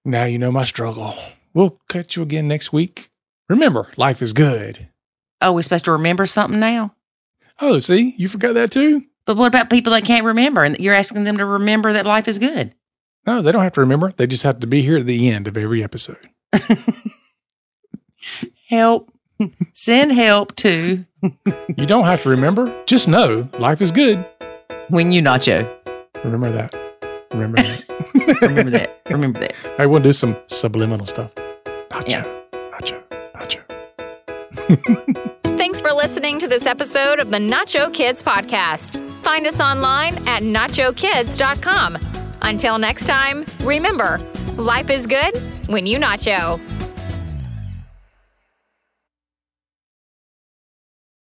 Now you know my struggle. We'll catch you again next week. Remember, life is good. Oh, we're supposed to remember something now? Oh, see? You forgot that too? But what about people that can't remember, and you're asking them to remember that life is good? No, they don't have to remember. They just have to be here at the end of every episode. Help. Send help to. You don't have to remember. Just know life is good. When you nacho. Remember that. Remember that. Remember that. Remember that. All right, we'll do some subliminal stuff. Nacho. Yeah. Nacho. Nacho. Thanks for listening to this episode of the Nacho Kids Podcast. Find us online at nachokids.com. Until next time, remember, life is good when you nacho.